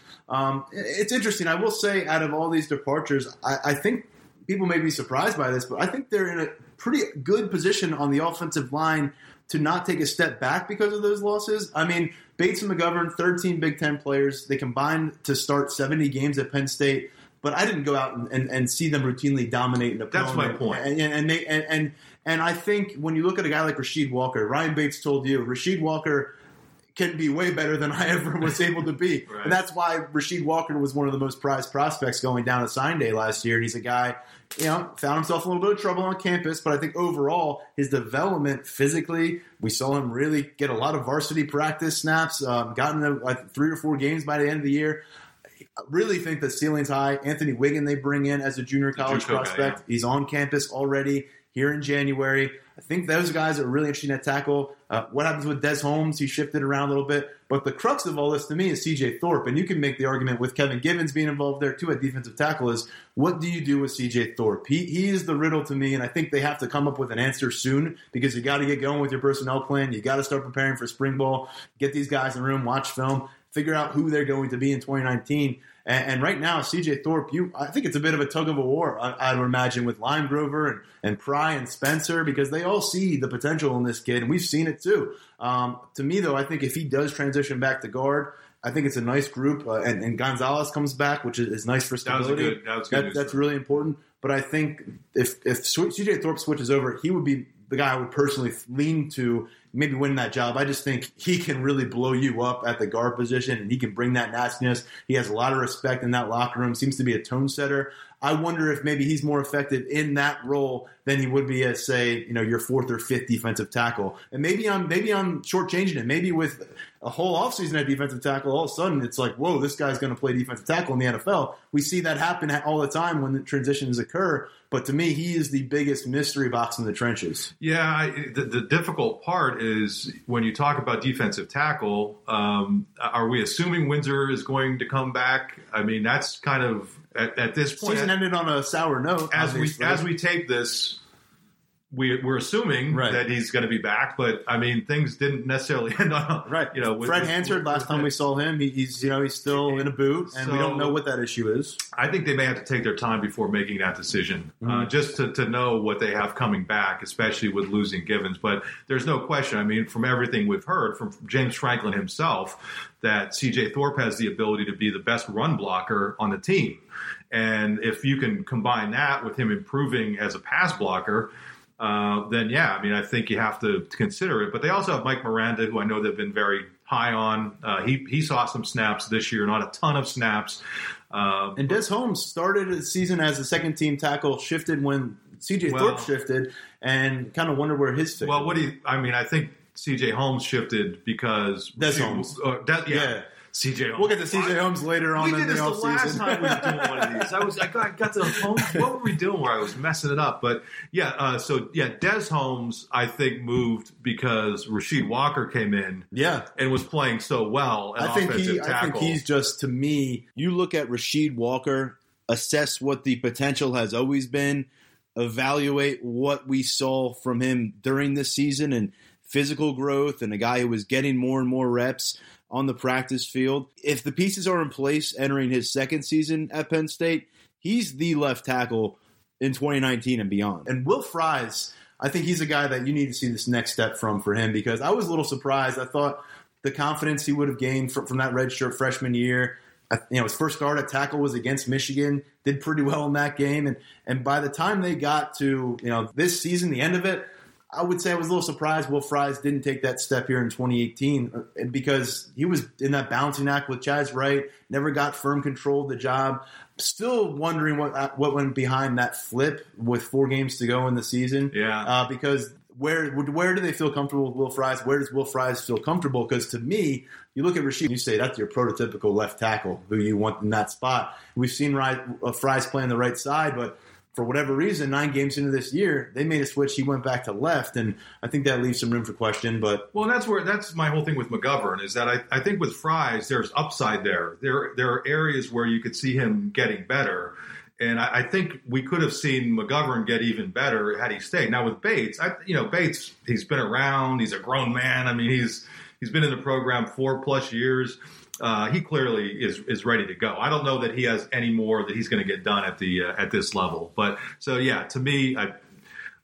It's interesting. I will say, out of all these departures, I think people may be surprised by this, but I think they're in a pretty good position on the offensive line to not take a step back because of those losses. I mean, Bates and McGovern, 13 Big Ten players. They combined to start 70 games at Penn State, but I didn't go out and see them routinely dominate an opponent. That's my point. And I think when you look at a guy like Rasheed Walker, Ryan Bates told you, Rasheed Walker can be way better than I ever was able to be. Right. And that's why Rasheed Walker was one of the most prized prospects going down at sign day last year. And he's a guy, you know, found himself a little bit of trouble on campus, but I think overall his development physically, we saw him really get a lot of varsity practice snaps, gotten three or four games by the end of the year. I really think the ceiling's high. Anthony Wiggin they bring in as a junior college prospect. Guy, yeah. He's on campus already here in January. I think those guys are really interesting at tackle. What happens with Des Holmes? He shifted around a little bit. But the crux of all this to me is C.J. Thorpe. And you can make the argument with Kevin Givens being involved there too at defensive tackle is what do you do with C.J. Thorpe? He is the riddle to me, and I think they have to come up with an answer soon because you got to get going with your personnel plan. You got to start preparing for spring ball, get these guys in the room, watch film, figure out who they're going to be in 2019. And right now, C.J. Thorpe, I think it's a bit of a tug-of-war, I would imagine, with Lime Grover and Pry and Spencer, because they all see the potential in this kid, and we've seen it too. To me, though, I think if he does transition back to guard, I think it's a nice group, and Gonzalez comes back, which is nice for stability. That's really important. But I think if C.J. Thorpe switches over, he would be the guy I would personally lean to maybe winning that job. I just think he can really blow you up at the guard position, and he can bring that nastiness. He has a lot of respect in that locker room, seems to be a tone setter. I wonder if maybe he's more effective in that role than he would be as, say, you know, your fourth or fifth defensive tackle. And maybe I'm shortchanging it. Maybe with a whole offseason at defensive tackle, all of a sudden it's like, whoa, this guy's going to play defensive tackle in the NFL. We see that happen all the time when the transitions occur. But to me, he is the biggest mystery box in the trenches. Yeah, the difficult part is when you talk about defensive tackle, are we assuming Windsor is going to come back? I mean, that's kind of at this point. Season ended on a sour note. As we tape this, we're assuming that he's going to be back, but I mean, things didn't necessarily end on right. You know, Fred Hansard. Last time we saw him, he's still in a boot, and so, we don't know what that issue is. I think they may have to take their time before making that decision, mm-hmm. Just to know what they have coming back, especially with losing Givens. But there's no question. I mean, from everything we've heard from James Franklin himself, that C.J. Thorpe has the ability to be the best run blocker on the team, and if you can combine that with him improving as a pass blocker. then yeah, I mean, I think you have to consider it. But they also have Mike Miranda, who I know they've been very high on. He saw some snaps this year, not a ton of snaps. And Des Holmes started the season as a second-team tackle, shifted when C.J. Thorpe shifted, and kind of wonder where his fit. Well, I think C.J. Holmes shifted because Des Holmes. C.J. Holmes. We'll get to C.J. Holmes later on in the offseason. We did this the last time we were doing one of these. I got to Holmes. What were we doing where I was messing it up? But, Des Holmes, I think, moved because Rasheed Walker came in and was playing so well at offensive tackle. I think he's just, to me, you look at Rasheed Walker, assess what the potential has always been, evaluate what we saw from him during this season and physical growth and a guy who was getting more and more reps on the practice field. If the pieces are in place entering his second season at Penn State, he's the left tackle in 2019 and beyond. And Will Fries, I think he's a guy that you need to see this next step from for him, because I was a little surprised. I thought the confidence he would have gained from that redshirt freshman year, his first start at tackle was against Michigan, did pretty well in that game. And by the time they got to this season, the end of it, I would say I was a little surprised Will Fries didn't take that step here in 2018, because he was in that balancing act with Chaz Wright, never got firm control of the job. Still wondering what went behind that flip with 4 games to go in the season. Yeah. Because where do they feel comfortable with Will Fries? Where does Will Fries feel comfortable? Because to me, you look at Rasheed, you say that's your prototypical left tackle who you want in that spot. We've seen Fries play on the right side, but for whatever reason, 9 games into this year, they made a switch. He went back to left, and I think that leaves some room for question. But that's my whole thing with McGovern, is that I think with Fries, there's upside there. There are areas where you could see him getting better, and I think we could have seen McGovern get even better had he stayed. Now with Bates, Bates, he's been around. He's a grown man. I mean, he's been in the program 4+ years. He clearly is ready to go. I don't know that he has any more that he's going to get done at the at this level. But so yeah, to me, I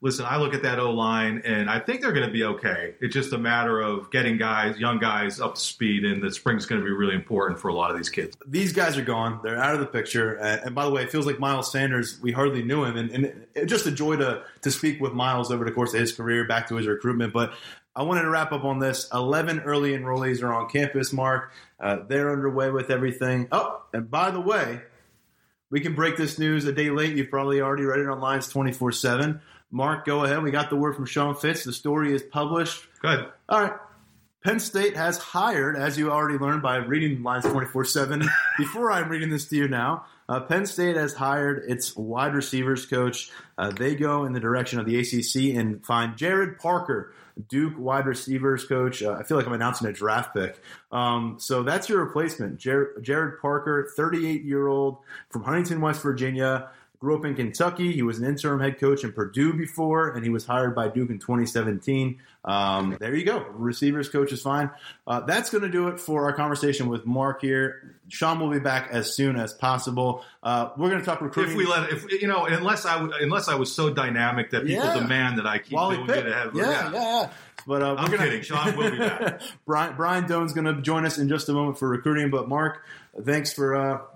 look at that O-line and I think they're going to be okay. It's just a matter of getting young guys up to speed, and the spring's going to be really important for a lot of these kids. These guys are gone; they're out of the picture. And by the way, it feels like Miles Sanders. We hardly knew him, and it just a joy to speak with Miles over the course of his career, back to his recruitment, but. I wanted to wrap up on this. 11 early enrollees are on campus, Mark. They're underway with everything. Oh, and by the way, we can break this news a day late. You've probably already read it on Lions 24-7. Mark, go ahead. We got the word from Sean Fitz. The story is published. Good. All right. Penn State has hired, as you already learned by reading Lions 24-7, before I'm reading this to you now, Penn State has hired its wide receivers coach. They go in the direction of the ACC and find Jared Parker, Duke wide receivers coach. I feel like I'm announcing a draft pick. So that's your replacement. Jared Parker, 38-year-old from Huntington, West Virginia, grew up in Kentucky. He was an interim head coach in Purdue before, and he was hired by Duke in 2017. There you go. Receivers coach is fine. That's going to do it for our conversation with Mark here. Sean will be back as soon as possible. We're going to talk recruiting. Unless I was so dynamic that people demand that I keep doing it ahead of the round. Yeah. But I'm kidding. Sean will be back. Brian Doan's going to join us in just a moment for recruiting. But Mark, thanks for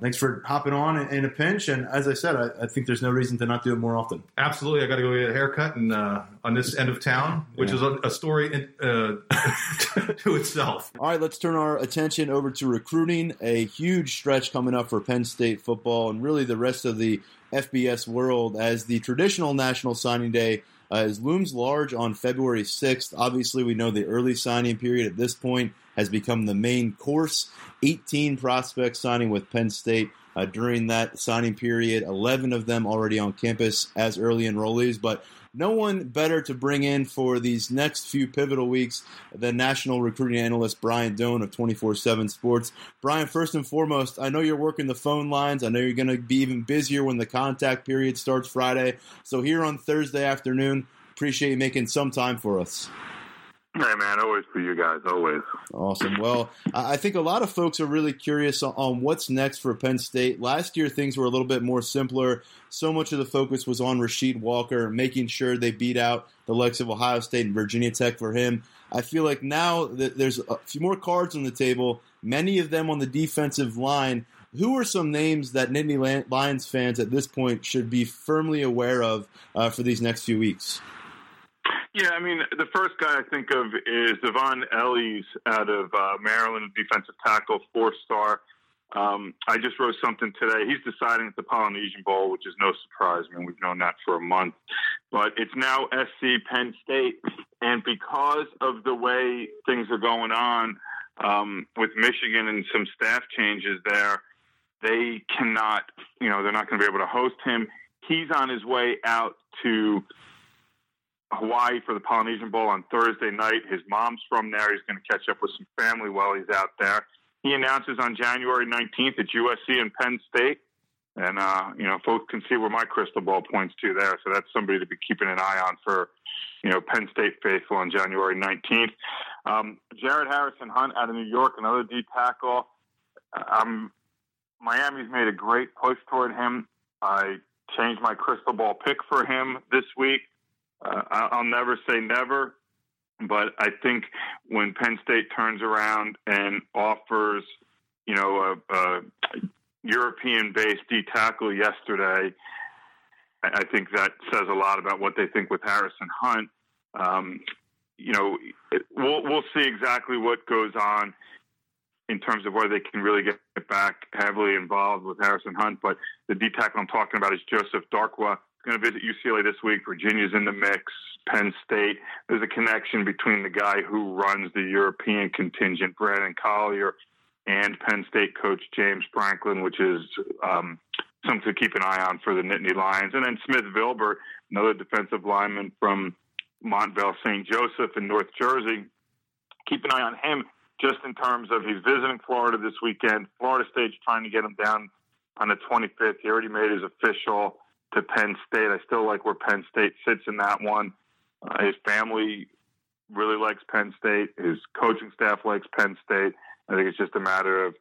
hopping on in a pinch. And as I said, I think there's no reason to not do it more often. Absolutely, I got to go get a haircut and on this end of town, which is a story to itself. All right, let's turn our attention over to recruiting. A huge stretch coming up for Penn State football and really the rest of the FBS world, as the traditional National Signing Day looms large on February 6th. Obviously, we know the early signing period at this point has become the main course. 18 prospects signing with Penn State during that signing period, 11 of them already on campus as early enrollees. But no one better to bring in for these next few pivotal weeks than national recruiting analyst Brian Doan of 24/7 Sports. Brian, first and foremost, I know you're working the phone lines. I know you're going to be even busier when the contact period starts Friday. So here on Thursday afternoon, appreciate you making some time for us. Hey, man, always for you guys, always. Awesome. Well, I think a lot of folks are really curious on what's next for Penn State. Last year, things were a little bit more simpler. So much of the focus was on Rasheed Walker, making sure they beat out the likes of Ohio State and Virginia Tech for him. I feel like now that there's a few more cards on the table, many of them on the defensive line. Who are some names that Nittany Lions fans at this point should be firmly aware of for these next few weeks? Yeah, I mean, the first guy I think of is Devon Ellis out of Maryland, defensive tackle, four-star. I just wrote something today. He's deciding at the Polynesian Bowl, which is no surprise. I mean, we've known that for a month. But it's now SC Penn State, and because of the way things are going on with Michigan and some staff changes there, they cannot, you know, they're not going to be able to host him. He's on his way out to Hawaii for the Polynesian Bowl on Thursday night. His mom's from there. He's going to catch up with some family while he's out there. He announces on January 19th at USC and Penn State. And, you know, folks can see where my crystal ball points to there. So that's somebody to be keeping an eye on for, you know, Penn State faithful on January 19th. Jared Harrison-Hunt out of New York, another D tackle. Miami's made a great push toward him. I changed my crystal ball pick for him this week. I'll never say never, but I think when Penn State turns around and offers, you know, a European-based D tackle yesterday, I think that says a lot about what they think with Harrison Hunt. You know, we'll see exactly what goes on in terms of where they can really get back heavily involved with Harrison Hunt. But the D tackle I'm talking about is Joseph Darkwa. Going to visit UCLA this week. Virginia's in the mix. Penn State. There's a connection between the guy who runs the European contingent, Brandon Collier, and Penn State coach James Franklin, which is something to keep an eye on for the Nittany Lions. And then Smith Vilbert, another defensive lineman from Montvale St. Joseph in North Jersey. Keep an eye on him just in terms of he's visiting Florida this weekend. Florida State's trying to get him down on the 25th. He already made his official to Penn State. I still like where Penn State sits in that one. His family really likes Penn State. His coaching staff likes Penn State. I think it's just a matter of,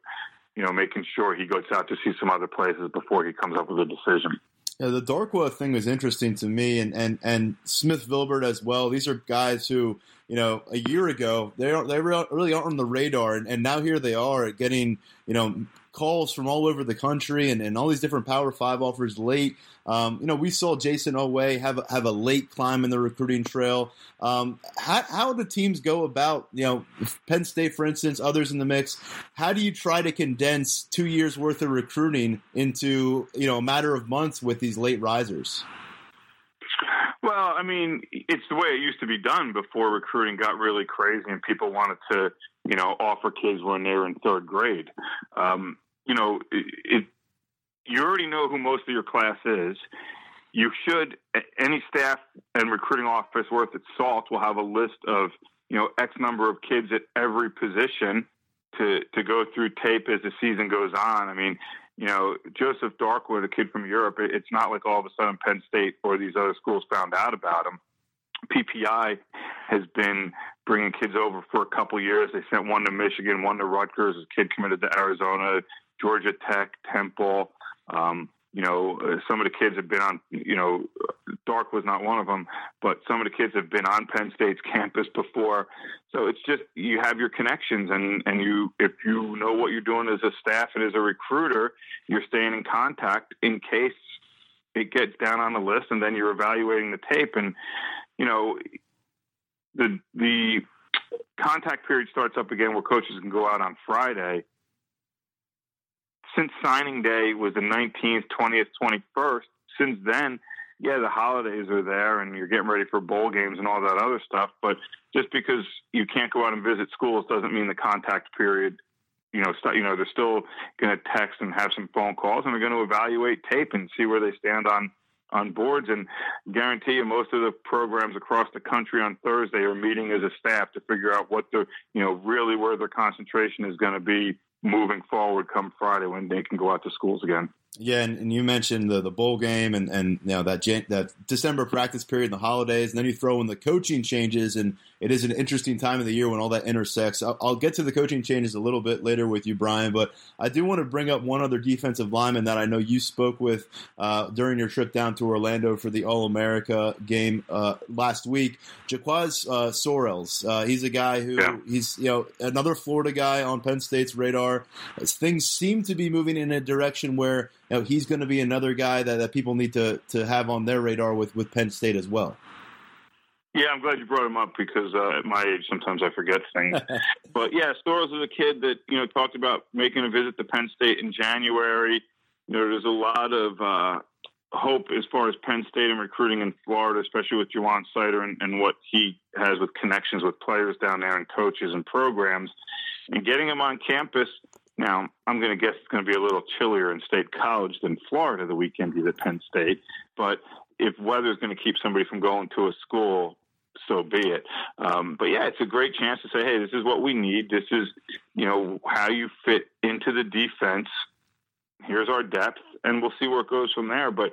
you know, making sure he goes out to see some other places before he comes up with a decision. Yeah, the Darkwa thing was interesting to me, and Smith Vilbert as well. These are guys who, you know, a year ago, they really aren't on the radar, and now here they are getting, you know, calls from all over the country and all these different Power 5 offers late. You know, we saw Jason Oweh have a late climb in the recruiting trail. How do teams go about, you know, Penn State, for instance, others in the mix, how do you try to condense 2 years' worth of recruiting into, you know, a matter of months with these late risers? Well, I mean, it's the way it used to be done before recruiting got really crazy and people wanted to, you know, offer kids when they were in third grade. You know, you already know who most of your class is. You should, any staff and recruiting office worth its salt will have a list of, you know, X number of kids at every position to go through tape as the season goes on. I mean, you know, Joseph Darkwa, the kid from Europe, it's not like all of a sudden Penn State or these other schools found out about him. PPI has been bringing kids over for a couple years. They sent one to Michigan, one to Rutgers. His kid committed to Arizona, Georgia Tech, Temple. You know, some of the kids have been on, you know, Dark was not one of them, but some of the kids have been on Penn State's campus before. So it's just, you have your connections and you, if you know what you're doing as a staff and as a recruiter, you're staying in contact in case it gets down on the list, and then you're evaluating the tape. And, you know, the contact period starts up again where coaches can go out on Friday. Since signing day was the 19th, 20th, 21st, since then, yeah, the holidays are there and you're getting ready for bowl games and all that other stuff. But just because you can't go out and visit schools doesn't mean the contact period, you know, they're still going to text and have some phone calls, and they're going to evaluate tape and see where they stand on boards. And guarantee you most of the programs across the country on Thursday are meeting as a staff to figure out what their, you know, really where their concentration is going to be moving forward come Friday when they can go out to schools again. Yeah, and you mentioned the bowl game and you know, that December practice period and the holidays, and then you throw in the coaching changes, and it is an interesting time of the year when all that intersects. I'll get to the coaching changes a little bit later with you, Brian, but I do want to bring up one other defensive lineman that I know you spoke with during your trip down to Orlando for the All-America game last week, Jaquaz Sorrells. He's a guy who he's, you know, another Florida guy on Penn State's radar. Things seem to be moving in a direction where – you know, he's going to be another guy that people need to have on their radar with Penn State as well. Yeah, I'm glad you brought him up because at my age, sometimes I forget things. But yeah, Storrs is a kid that, you know, talked about making a visit to Penn State in January. You know, there's a lot of hope as far as Penn State and recruiting in Florida, especially with Juwan Sider and what he has with connections with players down there and coaches and programs. And getting him on campus, now I'm going to guess it's going to be a little chillier in State College than Florida the weekend he's at Penn State. But if weather's going to keep somebody from going to a school, so be it. But yeah, it's a great chance to say, hey, this is what we need. This is, you know, how you fit into the defense. Here's our depth, and we'll see where it goes from there. But,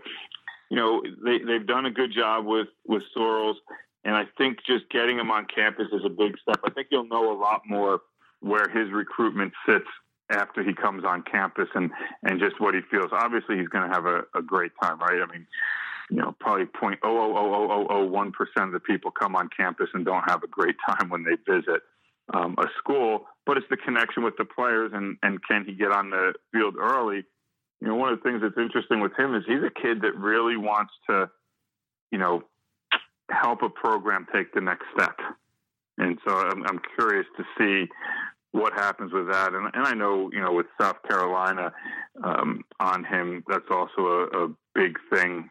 you know, they've done a good job with Sorrells, and I think just getting him on campus is a big step. I think you'll know a lot more where his recruitment sits after he comes on campus and just what he feels. Obviously, he's going to have a great time, right? I mean, you know, probably 0.00001% of the people come on campus and don't have a great time when they visit a school, but it's the connection with the players and can he get on the field early? You know, one of the things that's interesting with him is he's a kid that really wants to, you know, help a program take the next step. And so I'm curious to see what happens with that. And I know, you know, with South Carolina on him, that's also a big thing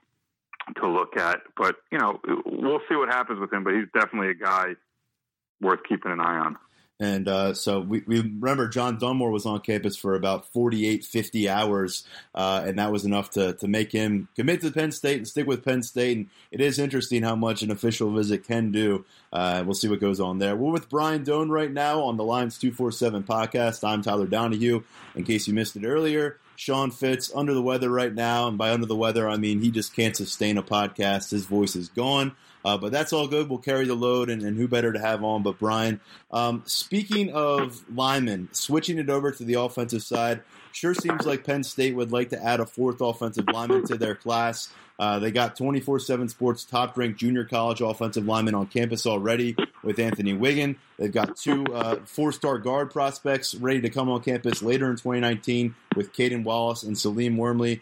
to look at. But, you know, we'll see what happens with him, but he's definitely a guy worth keeping an eye on. And so we remember John Dunmore was on campus for about 48, 50 hours, and that was enough to make him commit to Penn State and stick with Penn State. And it is interesting how much an official visit can do. We'll see what goes on there. We're with Brian Doan right now on the Lions 247 podcast. I'm Tyler Donahue. In case you missed it earlier, Sean Fitz, under the weather right now. And by under the weather, I mean he just can't sustain a podcast. His voice is gone. But that's all good. We'll carry the load, and who better to have on but Brian. Speaking of linemen, switching it over to the offensive side, sure seems like Penn State would like to add a fourth offensive lineman to their class. They got 24/7 Sports top-ranked junior college offensive lineman on campus already with Anthony Wiggin. They've got two four-star guard prospects ready to come on campus later in 2019 with Caden Wallace and Salim Wormley.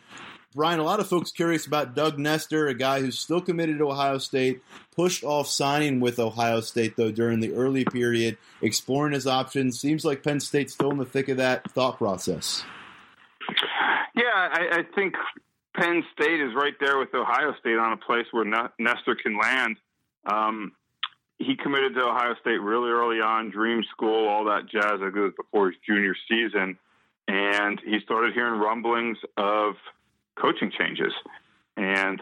Brian, a lot of folks curious about Doug Nestor, a guy who's still committed to Ohio State, pushed off signing with Ohio State, though, during the early period, exploring his options. Seems like Penn State's still in the thick of that thought process. Yeah, I think Penn State is right there with Ohio State on a place where Nestor can land. He committed to Ohio State really early on, dream school, all that jazz. I think it was before his junior season. And he started hearing rumblings of coaching changes. And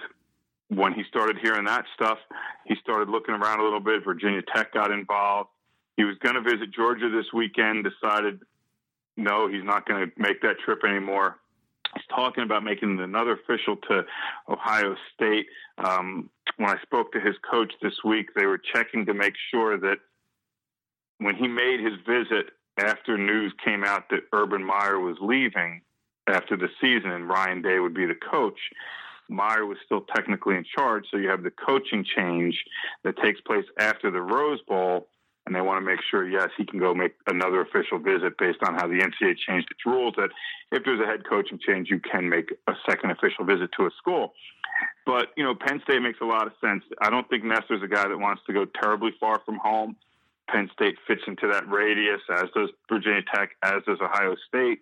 when he started hearing that stuff, he started looking around a little bit. Virginia Tech got involved. He was going to visit Georgia this weekend, decided, no, he's not going to make that trip anymore. He's talking about making another official to Ohio State. When I spoke to his coach this week, they were checking to make sure that when he made his visit after news came out that Urban Meyer was leaving after the season and Ryan Day would be the coach, Meyer was still technically in charge. So you have the coaching change that takes place after the Rose Bowl, and they want to make sure, yes, he can go make another official visit based on how the NCAA changed its rules that if there's a head coaching change, you can make a second official visit to a school. But, you know, Penn State makes a lot of sense. I don't think Nestor's a guy that wants to go terribly far from home. Penn State fits into that radius, as does Virginia Tech, as does Ohio State.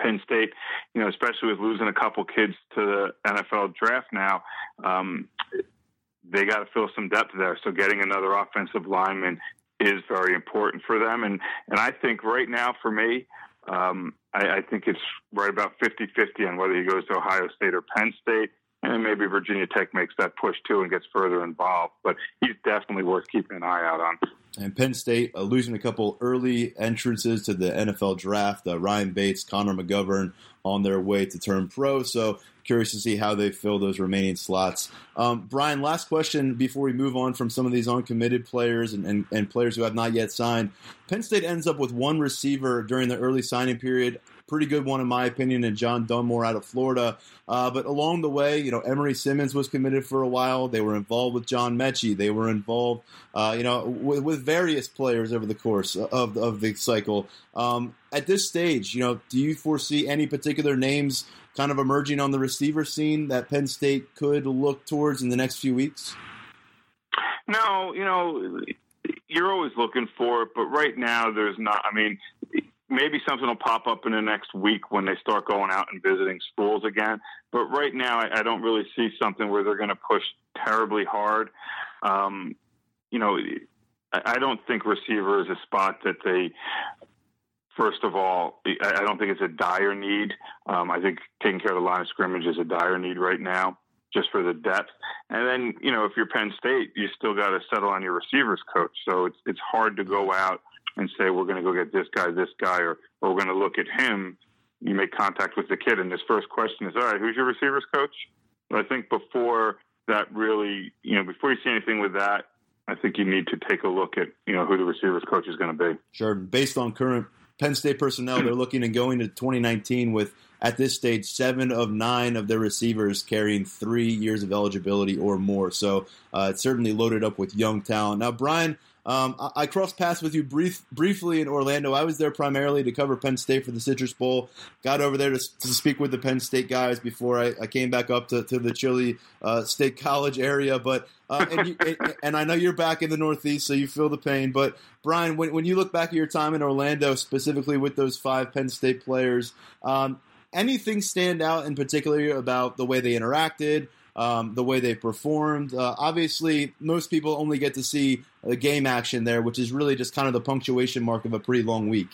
Penn State, you know, especially with losing a couple kids to the NFL draft now, they got to fill some depth there. So getting another offensive lineman is very important for them. And I think right now for me, I think it's right about 50-50 on whether he goes to Ohio State or Penn State. And maybe Virginia Tech makes that push, too, and gets further involved. But he's definitely worth keeping an eye out on. And Penn State losing a couple early entrances to the NFL draft, Ryan Bates, Connor McGovern on their way to turn pro. So curious to see how they fill those remaining slots. Brian, last question before we move on from some of these uncommitted players and players who have not yet signed. Penn State ends up with one receiver during the early signing period. Pretty good one, in my opinion, and John Dunmore out of Florida. But along the way, you know, Emory Simmons was committed for a while. They were involved with John Mechie. They were involved, you know, with various players over the course of the cycle. At this stage, you know, do you foresee any particular names kind of emerging on the receiver scene that Penn State could look towards in the next few weeks? No, you know, you're always looking for it, but right now there's not. I mean, maybe something will pop up in the next week when they start going out and visiting schools again. But right now I don't really see something where they're going to push terribly hard. You know, I don't think receiver is a spot that they – first of all, I don't think it's a dire need. I think taking care of the line of scrimmage is a dire need right now, just for the depth. And then, you know, if you're Penn State, you still got to settle on your receivers coach. So it's hard to go out and say, we're going to go get this guy, or we're going to look at him. You make contact with the kid, and his first question is, all right, who's your receivers coach? But I think before that really, you know, before you see anything with that, I think you need to take a look at, you know, who the receivers coach is going to be. Sure. Based on current Penn State personnel, they're looking and going to 2019 with, at this stage, 7 of 9 of their receivers carrying 3 years of eligibility or more. So it's certainly loaded up with young talent. Now, Brian, I crossed paths with you briefly in Orlando. I was there primarily to cover Penn State for the Citrus Bowl. Got over there to speak with the Penn State guys before I came back up to the chilly State College area. But and I know you're back in the Northeast, so you feel the pain. But, Brian, when you look back at your time in Orlando, specifically with those 5 Penn State players, anything stand out in particular about the way they interacted, the way they performed? Obviously, most people only get to see the game action there, which is really just kind of the punctuation mark of a pretty long week.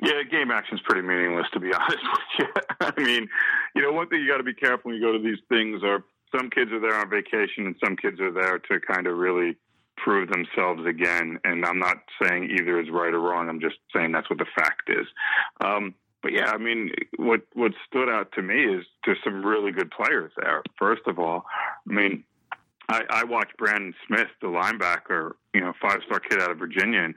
Yeah, game action's pretty meaningless, to be honest with you. I mean, you know, one thing you got to be careful when you go to these things are some kids are there on vacation and some kids are there to kind of really prove themselves again. And I'm not saying either is right or wrong. I'm just saying that's what the fact is. But, yeah, I mean, what stood out to me is there's some really good players there, first of all. I mean, I watched Brandon Smith, the linebacker, you know, five-star kid out of Virginia, and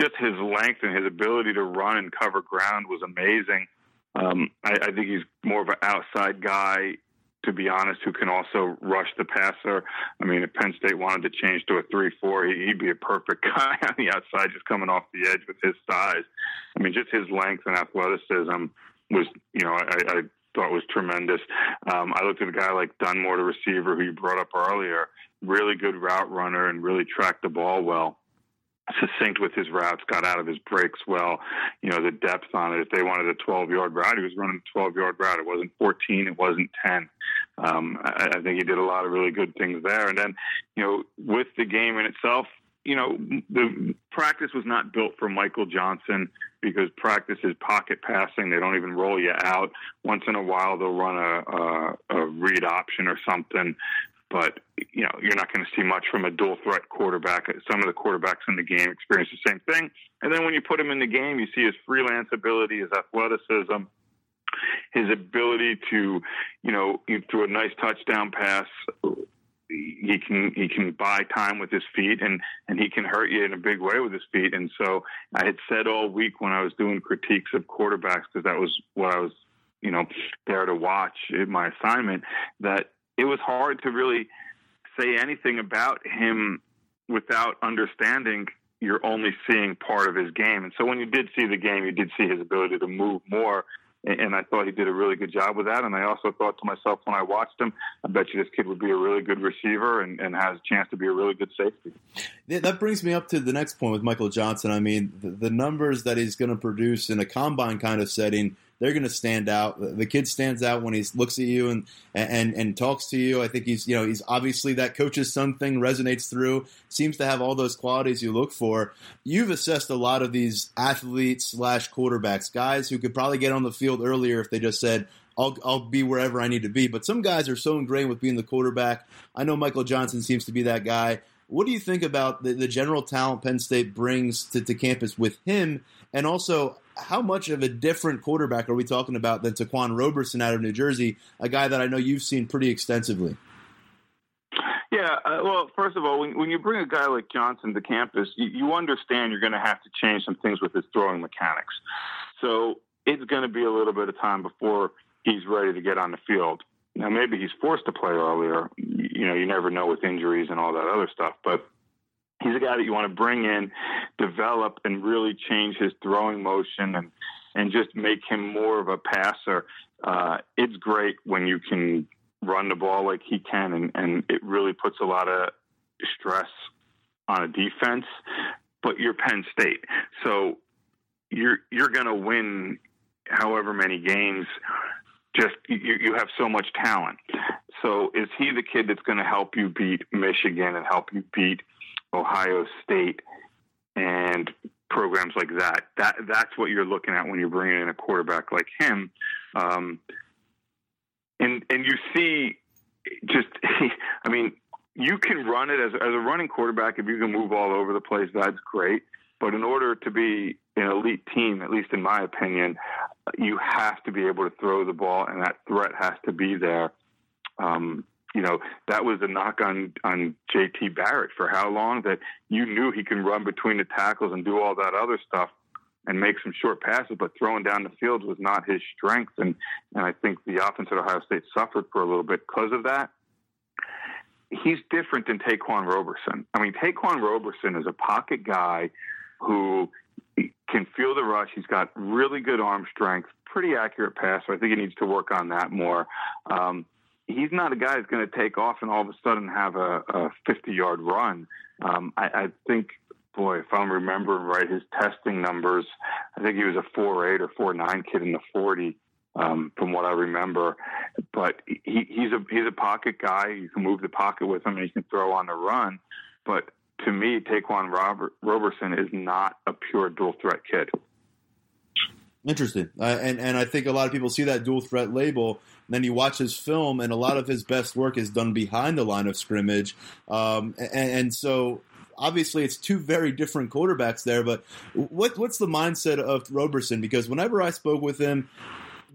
just his length and his ability to run and cover ground was amazing. I think he's more of an outside guy, to be honest, who can also rush the passer. I mean, if Penn State wanted to change to a 3-4, he'd be a perfect guy on the outside, just coming off the edge with his size. I mean, just his length and athleticism was, you know, I thought was tremendous. I looked at a guy like Dunmore, the receiver, who you brought up earlier, really good route runner and really tracked the ball well. Succinct with his routes, got out of his breaks well. You know, the depth on it. If they wanted a 12-yard route, he was running a 12-yard route. It wasn't 14. It wasn't 10. I think he did a lot of really good things there. And then, you know, with the game in itself, you know, the practice was not built for Michael Johnson because practice is pocket passing. They don't even roll you out. Once in a while, they'll run a read option or something. But, you know, you're not going to see much from a dual-threat quarterback. Some of the quarterbacks in the game experience the same thing. And then when you put him in the game, you see his freelance ability, his athleticism, his ability to, you know, through a nice touchdown pass, he can buy time with his feet, and he can hurt you in a big way with his feet. And so I had said all week when I was doing critiques of quarterbacks, because that was what I was, you know, there to watch in my assignment, that it was hard to really say anything about him without understanding you're only seeing part of his game. And so when you did see the game, you did see his ability to move more. And I thought he did a really good job with that. And I also thought to myself when I watched him, I bet you this kid would be a really good receiver and has a chance to be a really good safety. That brings me up to the next point with Michael Johnson. I mean, the numbers that he's going to produce in a combine kind of setting, they're going to stand out. The kid stands out when he looks at you and talks to you. I think he's obviously that coach's son thing resonates through. Seems to have all those qualities you look for. You've assessed a lot of these athletes / quarterbacks, guys who could probably get on the field earlier if they just said, I'll be wherever I need to be. But some guys are so ingrained with being the quarterback. I know Michael Johnson seems to be that guy. What do you think about the general talent Penn State brings to campus with him? And also, how much of a different quarterback are we talking about than Taquan Roberson out of New Jersey, a guy that I know you've seen pretty extensively? Yeah, well, first of all, when you bring a guy like Johnson to campus, you understand you're going to have to change some things with his throwing mechanics. So it's going to be a little bit of time before he's ready to get on the field. Now, maybe he's forced to play earlier. You know, you never know with injuries and all that other stuff, but he's a guy that you want to bring in, develop, and really change his throwing motion and just make him more of a passer. It's great when you can run the ball like he can, and it really puts a lot of stress on a defense, but you're Penn State. So you're going to win however many games. Just you have so much talent. So is he the kid that's going to help you beat Michigan and help you beat Ohio State and programs like that? That's what you're looking at when you're bringing in a quarterback like him. And you see just, I mean, you can run it as a running quarterback. If you can move all over the place, that's great. But in order to be an elite team, at least in my opinion, you have to be able to throw the ball, and that threat has to be there. That was a knock on J.T. Barrett for how long, that you knew he can run between the tackles and do all that other stuff and make some short passes, but throwing down the field was not his strength. And I think the offense at Ohio State suffered for a little bit because of that. He's different than Taquan Roberson. I mean, Taquan Roberson is a pocket guy who can feel the rush. He's got really good arm strength, pretty accurate passer. I think he needs to work on that more. He's not a guy who's going to take off and all of a sudden have a 50-yard run. I think, boy, if I'm remembering right, his testing numbers, I think he was a 4.8 or 4.9 kid in the 40. From what I remember, but he's a pocket guy. You can move the pocket with him and he can throw on the run. But to me, Taquan Roberson is not a pure dual threat kid. Interesting. And I think a lot of people see that dual threat label, and then you watch his film, and a lot of his best work is done behind the line of scrimmage. And so obviously it's two very different quarterbacks there, but what's the mindset of Roberson? Because whenever I spoke with him,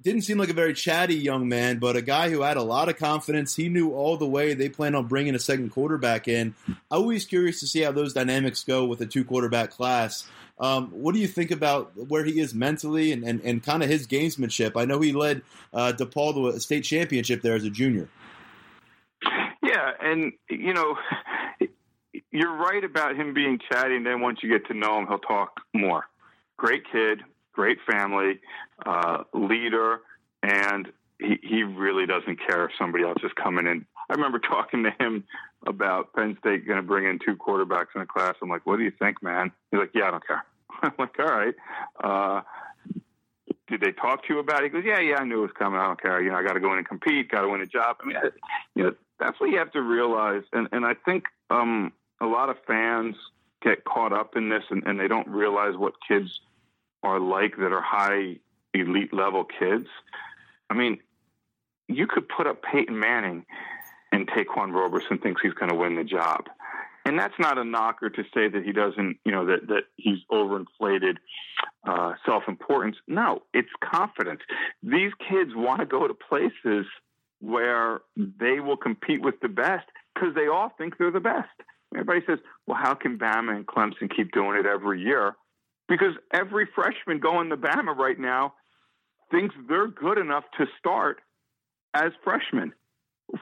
didn't seem like a very chatty young man, but a guy who had a lot of confidence. He knew all the way they planned on bringing a second quarterback in. I'm always curious to see how those dynamics go with a two-quarterback class. What do you think about where he is mentally and kind of his gamesmanship? I know he led DePaul to a state championship there as a junior. Yeah, and, you're right about him being chatty, and then once you get to know him, he'll talk more. Great kid. Great family, leader, and he really doesn't care if somebody else is coming in. I remember talking to him about Penn State going to bring in two quarterbacks in a class. I'm like, what do you think, man? He's like, yeah, I don't care. I'm like, all right. Did they talk to you about it? He goes, yeah, I knew it was coming. I don't care. I got to go in and compete, got to win a job. I mean, that's what you have to realize. And I think a lot of fans get caught up in this, and they don't realize what kids are like that are high elite level kids. I mean, you could put up Peyton Manning and Taquan Roberson thinks he's going to win the job. And that's not a knocker to say that he doesn't, that he's overinflated self-importance. No, it's confidence. These kids want to go to places where they will compete with the best because they all think they're the best. Everybody says, well, how can Bama and Clemson keep doing it every year? Because every freshman going to Bama right now thinks they're good enough to start as freshmen,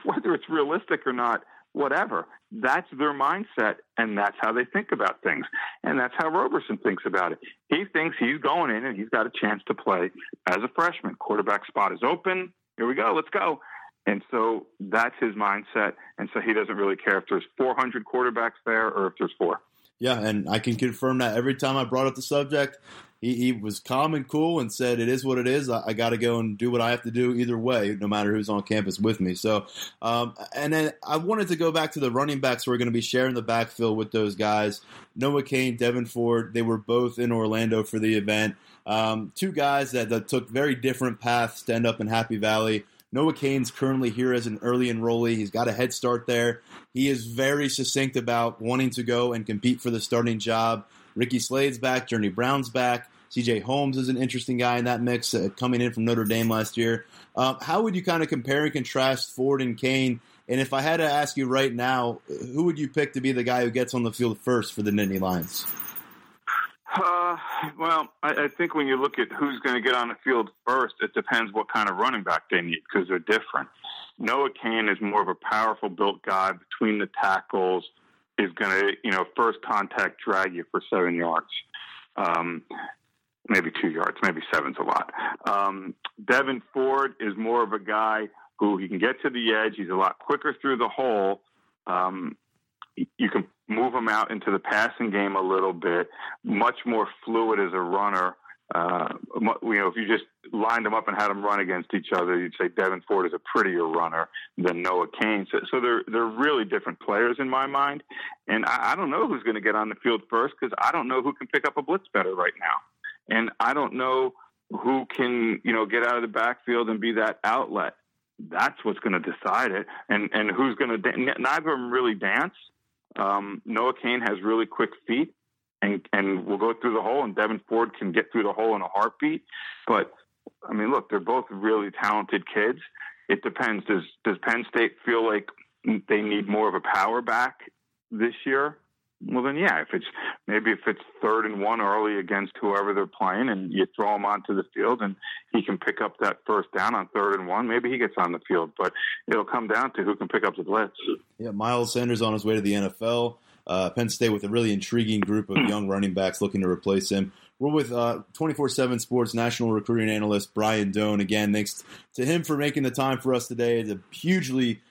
whether it's realistic or not, whatever. That's their mindset, and that's how they think about things. And that's how Roberson thinks about it. He thinks he's going in and he's got a chance to play as a freshman. Quarterback spot is open. Here we go. Let's go. And so that's his mindset. And so he doesn't really care if there's 400 quarterbacks there or if there's four. Yeah, and I can confirm that every time I brought up the subject, he was calm and cool and said, it is what it is. I got to go and do what I have to do either way, no matter who's on campus with me. So, and then I wanted to go back to the running backs who are going to be sharing the backfield with those guys. Noah Kane, Devin Ford, they were both in Orlando for the event. Two guys that took very different paths to end up in Happy Valley. Noah Kane's currently here as an early enrollee. He's got a head start there. He is very succinct about wanting to go and compete for the starting job. Ricky Slade's back. Journey Brown's back. C.J. Holmes is an interesting guy in that mix coming in from Notre Dame last year. How would you kind of compare and contrast Ford and Kane? And if I had to ask you right now, who would you pick to be the guy who gets on the field first for the Nittany Lions? Well, I think when you look at who's going to get on the field first, it depends what kind of running back they need because they're different. Noah Kane is more of a powerful built guy between the tackles, is going to, first contact drag you for 7 yards. Maybe 2 yards, maybe seven's a lot. Devin Ford is more of a guy who he can get to the edge. He's a lot quicker through the hole. you can move him out into the passing game a little bit, much more fluid as a runner. If you just lined them up and had them run against each other, you'd say Devin Ford is a prettier runner than Noah Cain. So they're really different players in my mind. And I don't know who's going to get on the field first, because I don't know who can pick up a blitz better right now. And I don't know who can, get out of the backfield and be that outlet. That's what's going to decide it. And who's going to, neither of them really dance. Noah Cain has really quick feet and will go through the hole, and Devin Ford can get through the hole in a heartbeat. But, I mean, look, they're both really talented kids. It depends. Does Penn State feel like they need more of a power back this year? Well, then, yeah, if it's 3rd and 1 early against whoever they're playing and you throw him onto the field and he can pick up that first down on 3rd and 1, maybe he gets on the field. But it'll come down to who can pick up the blitz. Yeah, Miles Sanders on his way to the NFL. Penn State with a really intriguing group of young running backs looking to replace him. We're with 24/7 Sports national recruiting analyst Brian Doan. Again, thanks to him for making the time for us today. It's a hugely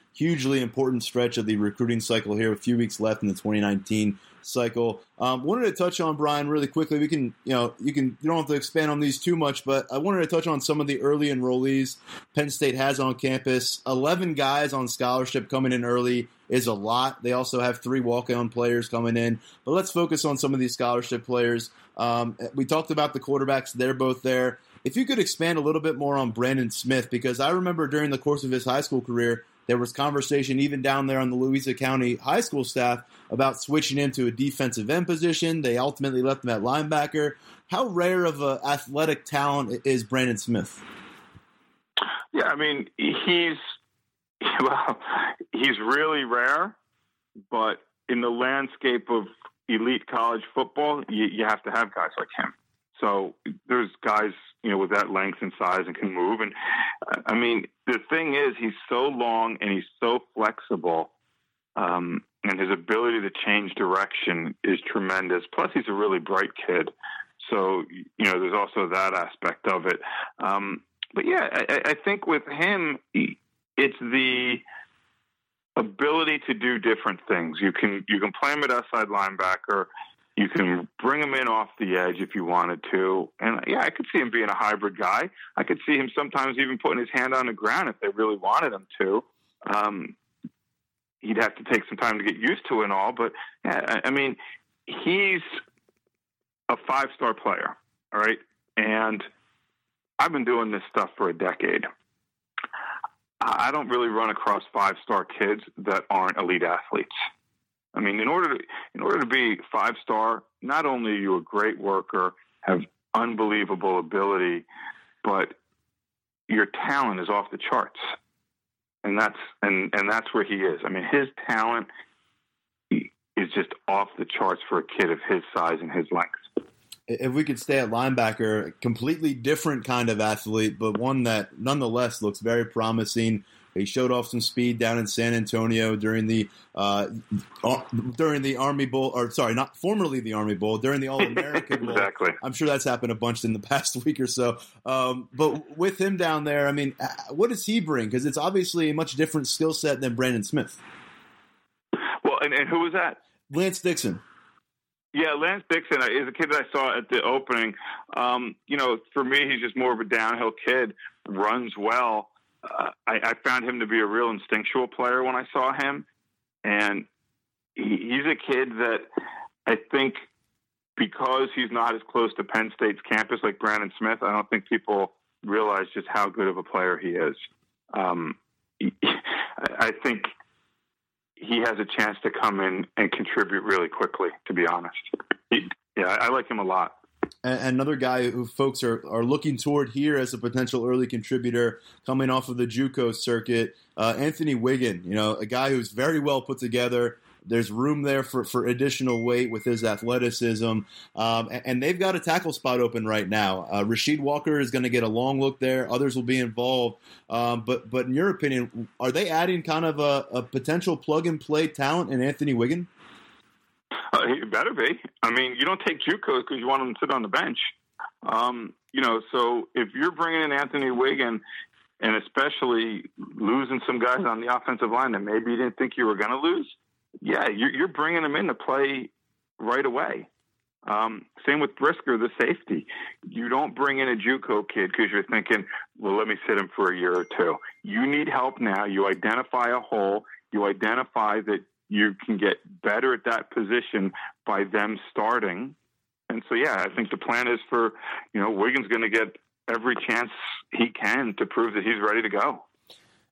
important stretch of the recruiting cycle here, a few weeks left in the 2019 cycle. Wanted to touch on, Brian, really quickly. We can, you don't have to expand on these too much, but I wanted to touch on some of the early enrollees Penn State has on campus. 11 guys on scholarship coming in early is a lot. They also have 3 walk-on players coming in, but let's focus on some of these scholarship players. We talked about the quarterbacks. They're both there. If you could expand a little bit more on Brandon Smith, because I remember during the course of his high school career, there was conversation even down there on the Louisa County high school staff about switching him to a defensive end position. They ultimately left him at linebacker. How rare of an athletic talent is Brandon Smith? Yeah, I mean, he's really rare, but in the landscape of elite college football, you have to have guys like him. So there's guys, with that length and size and can move. And I mean, the thing is, he's so long and he's so flexible, and his ability to change direction is tremendous. Plus, he's a really bright kid. So, there's also that aspect of it. But yeah, I think with him, it's the ability to do different things. You can play him at outside linebacker. You can bring him in off the edge if you wanted to. And, yeah, I could see him being a hybrid guy. I could see him sometimes even putting his hand on the ground if they really wanted him to. He'd have to take some time to get used to and all. But, yeah, I mean, he's a 5-star player, all right? And I've been doing this stuff for a decade. I don't really run across 5-star kids that aren't elite athletes. I mean, in order to be 5-star, not only are you a great worker, have unbelievable ability, but your talent is off the charts, and that's where he is. I mean, his talent is just off the charts for a kid of his size and his length. If we could stay at linebacker, a completely different kind of athlete, but one that nonetheless looks very promising. He showed off some speed down in San Antonio during the Army Bowl, or sorry, not formerly the Army Bowl, during the All-American Bowl. Exactly. I'm sure that's happened a bunch in the past week or so. But with him down there, I mean, what does he bring? Because it's obviously a much different skill set than Brandon Smith. Well, and who was that? Lance Dixon. Yeah, Lance Dixon is a kid that I saw at the opening. For me, he's just more of a downhill kid, runs well. I found him to be a real instinctual player when I saw him, and he's a kid that I think because he's not as close to Penn State's campus like Brandon Smith, I don't think people realize just how good of a player he is. I think he has a chance to come in and contribute really quickly, to be honest. Yeah, I like him a lot. Another guy who folks are looking toward here as a potential early contributor coming off of the JUCO circuit, Anthony Wiggin, a guy who's very well put together. There's room there for additional weight with his athleticism. And they've got a tackle spot open right now. Rasheed Walker is going to get a long look there. Others will be involved. But in your opinion, are they adding kind of a potential plug-and-play talent in Anthony Wiggin? He better be. I mean, you don't take JUCOs because you want him to sit on the bench. So if you're bringing in Anthony Wiggin and especially losing some guys on the offensive line that maybe you didn't think you were going to lose, yeah, you're bringing them in to play right away. Same with Brisker, the safety. You don't bring in a JUCO kid because you're thinking, well, let me sit him for a year or two. You need help now. You identify a hole. You identify that you can get better at that position by them starting. And so, yeah, I think the plan is for, you know, Wiggins going to get every chance he can to prove that he's ready to go.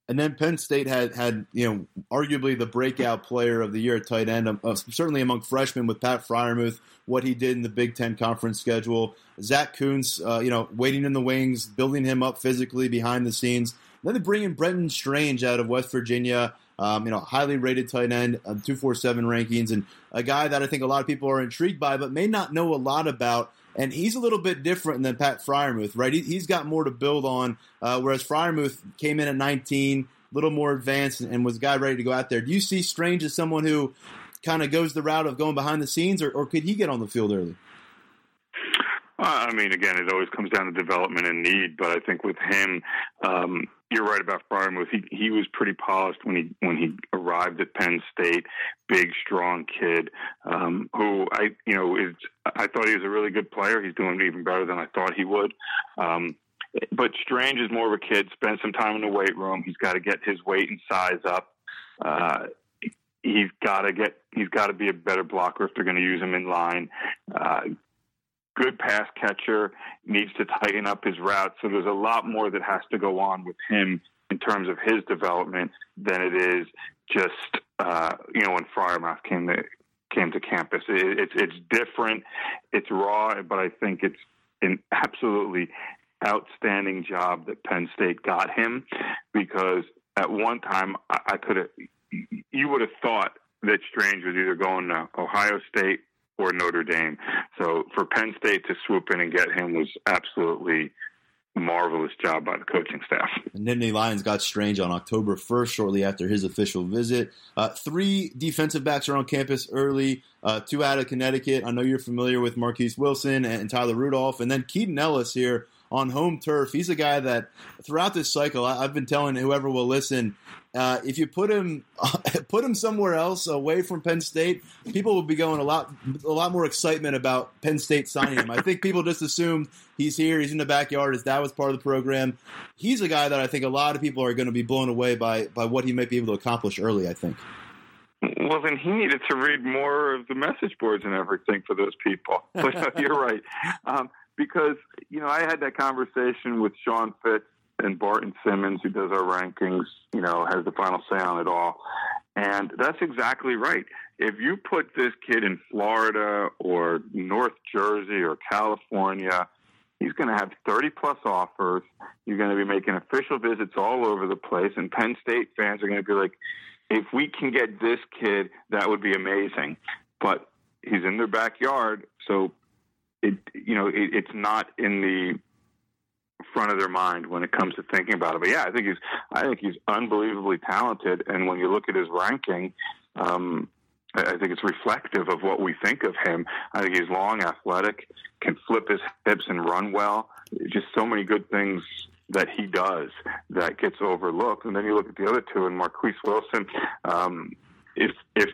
And then Penn State had you know, arguably the breakout player of the year at tight end, certainly among freshmen with Pat Friermuth, what he did in the Big Ten conference schedule. Zach Kuntz, you know, waiting in the wings, building him up physically behind the scenes. Then they bring in Brenton Strange out of West Virginia, you know, highly rated tight end, 247 rankings, and a guy that I think a lot of people are intrigued by but may not know a lot about. And he's a little bit different than Pat Friermuth, right? He's got more to build on, whereas Friermuth came in at 19, a little more advanced, and was a guy ready to go out there. Do you see Strange as someone who kind of goes the route of going behind the scenes, or could he get on the field early? I mean, again, it always comes down to development and need, but I think with him, you're right about Friermuth. He was pretty polished when he arrived at Penn State. Big, strong kid who I thought he was a really good player. He's doing even better than I thought he would. But Strange is more of a kid. Spent some time in the weight room. He's got to get his weight and size up. He's got to be a better blocker if they're going to use him in line. Good pass catcher, needs to tighten up his route. So there's a lot more that has to go on with him in terms of his development than it is just, when Friermuth came to campus. It's different. It's raw, but I think it's an absolutely outstanding job that Penn State got him, because at one time you would have thought that Strange was either going to Ohio State or Notre Dame. So for Penn State to swoop in and get him was absolutely marvelous job by the coaching staff. And then the Lions got Strange on October 1st, shortly after his official visit. Three defensive backs are on campus early, two out of Connecticut. I know you're familiar with Marquise Wilson and Tyler Rudolph. And then Keaton Ellis here on home turf. He's a guy that throughout this cycle, I've been telling whoever will listen, if you put him somewhere else away from Penn State, people will be going a lot more excitement about Penn State signing him. I think people just assumed he's here, he's in the backyard, his dad was part of the program. He's a guy that I think a lot of people are going to be blown away by what he might be able to accomplish early, I think. Well, then he needed to read more of the message boards and everything for those people. But you're right. Because, you know, I had that conversation with Sean Fitz and Barton Simmons, who does our rankings, you know, has the final say on it all. And that's exactly right. If you put this kid in Florida or North Jersey or California, he's going to have 30-plus offers. You're going to be making official visits all over the place. And Penn State fans are going to be like, if we can get this kid, that would be amazing. But he's in their backyard, so it's not in the front of their mind when it comes to thinking about it. But yeah, I think he's unbelievably talented. And when you look at his ranking, I think it's reflective of what we think of him. I think he's long, athletic, can flip his hips and run well. Just so many good things that he does that gets overlooked. And then you look at the other two, and Marquise Wilson, if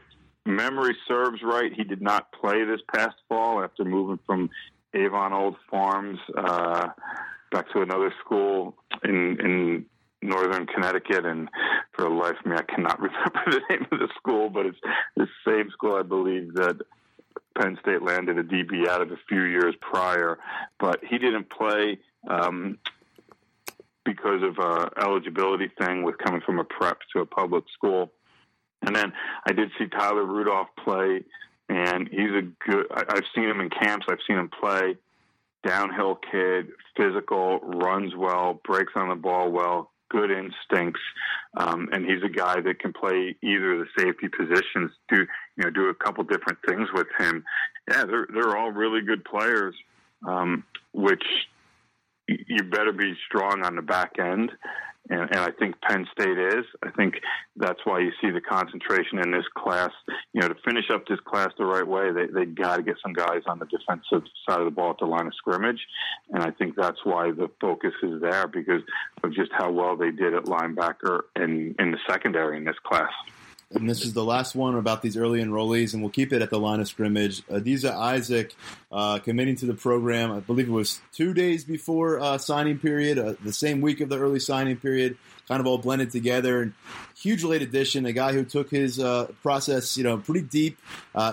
memory serves right, he did not play this past fall after moving from Avon Old Farms back to another school in northern Connecticut. And for the life of me, I cannot remember the name of the school, but it's the same school, I believe, that Penn State landed a DB out of a few years prior. But he didn't play because of an eligibility thing with coming from a prep to a public school. And then I did see Tyler Rudolph play, and he's a good – I've seen him in camps. I've seen him play. Downhill kid, physical, runs well, breaks on the ball well, good instincts. And he's a guy that can play either of the safety positions, do a couple different things with him. Yeah, they're all really good players, which you better be strong on the back end. And I think Penn State is. I think that's why you see the concentration in this class. You know, to finish up this class the right way, they got to get some guys on the defensive side of the ball at the line of scrimmage. And I think that's why the focus is there, because of just how well they did at linebacker and in the secondary in this class. and this is the last one about these early enrollees, and we'll keep it at the line of scrimmage. Adisa Isaac committing to the program, I believe it was 2 days before signing period, the same week of the early signing period, kind of all blended together. And huge late addition, a guy who took his process, you know, pretty deep.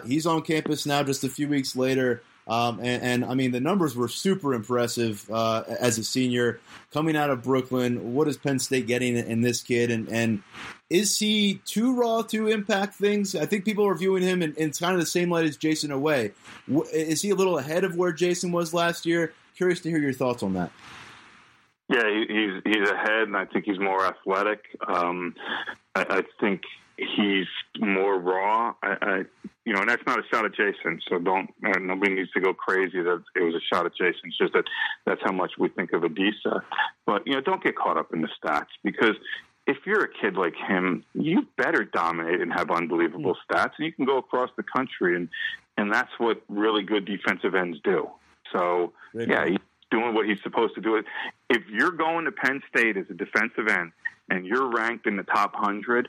He's on campus now just a few weeks later. And I mean, the numbers were super impressive as a senior coming out of Brooklyn. What is Penn State getting in this kid? And is he too raw to impact things? I think people are viewing him in kind of the same light as Jason Away. Is he a little ahead of where Jason was last year? Curious to hear your thoughts on that. Yeah, he's ahead, and I think he's more athletic. I think he's more raw. I and that's not a shot at Jason, so nobody needs to go crazy that it was a shot at Jason. It's just that that's how much we think of Adisa. But, you know, don't get caught up in the stats, because if you're a kid like him, you better dominate and have unbelievable stats, and you can go across the country, and that's what really good defensive ends do. So, yeah, he's doing what he's supposed to do. If you're going to Penn State as a defensive end and you're ranked in the top 100,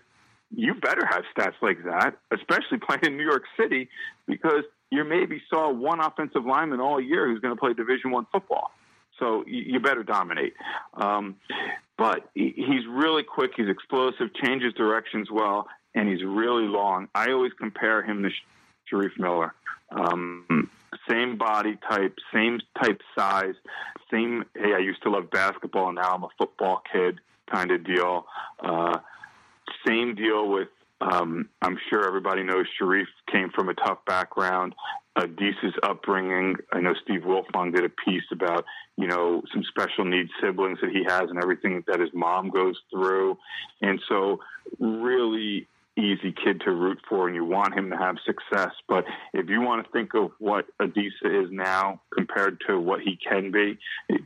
you better have stats like that, especially playing in New York City, because you maybe saw one offensive lineman all year who's going to play Division I football. So you better dominate. But he's really quick. He's explosive, changes directions well, and he's really long. I always compare him to Sharif Miller. Same body type, same type size, same, hey, I used to love basketball, and now I'm a football kid kind of deal. Same deal with, I'm sure everybody knows Sharif came from a tough background. Adisa's upbringing, I know Steve Wilfong did a piece about, you know, some special needs siblings that he has and everything that his mom goes through. And so really easy kid to root for, and you want him to have success. But if you want to think of what Adisa is now compared to what he can be,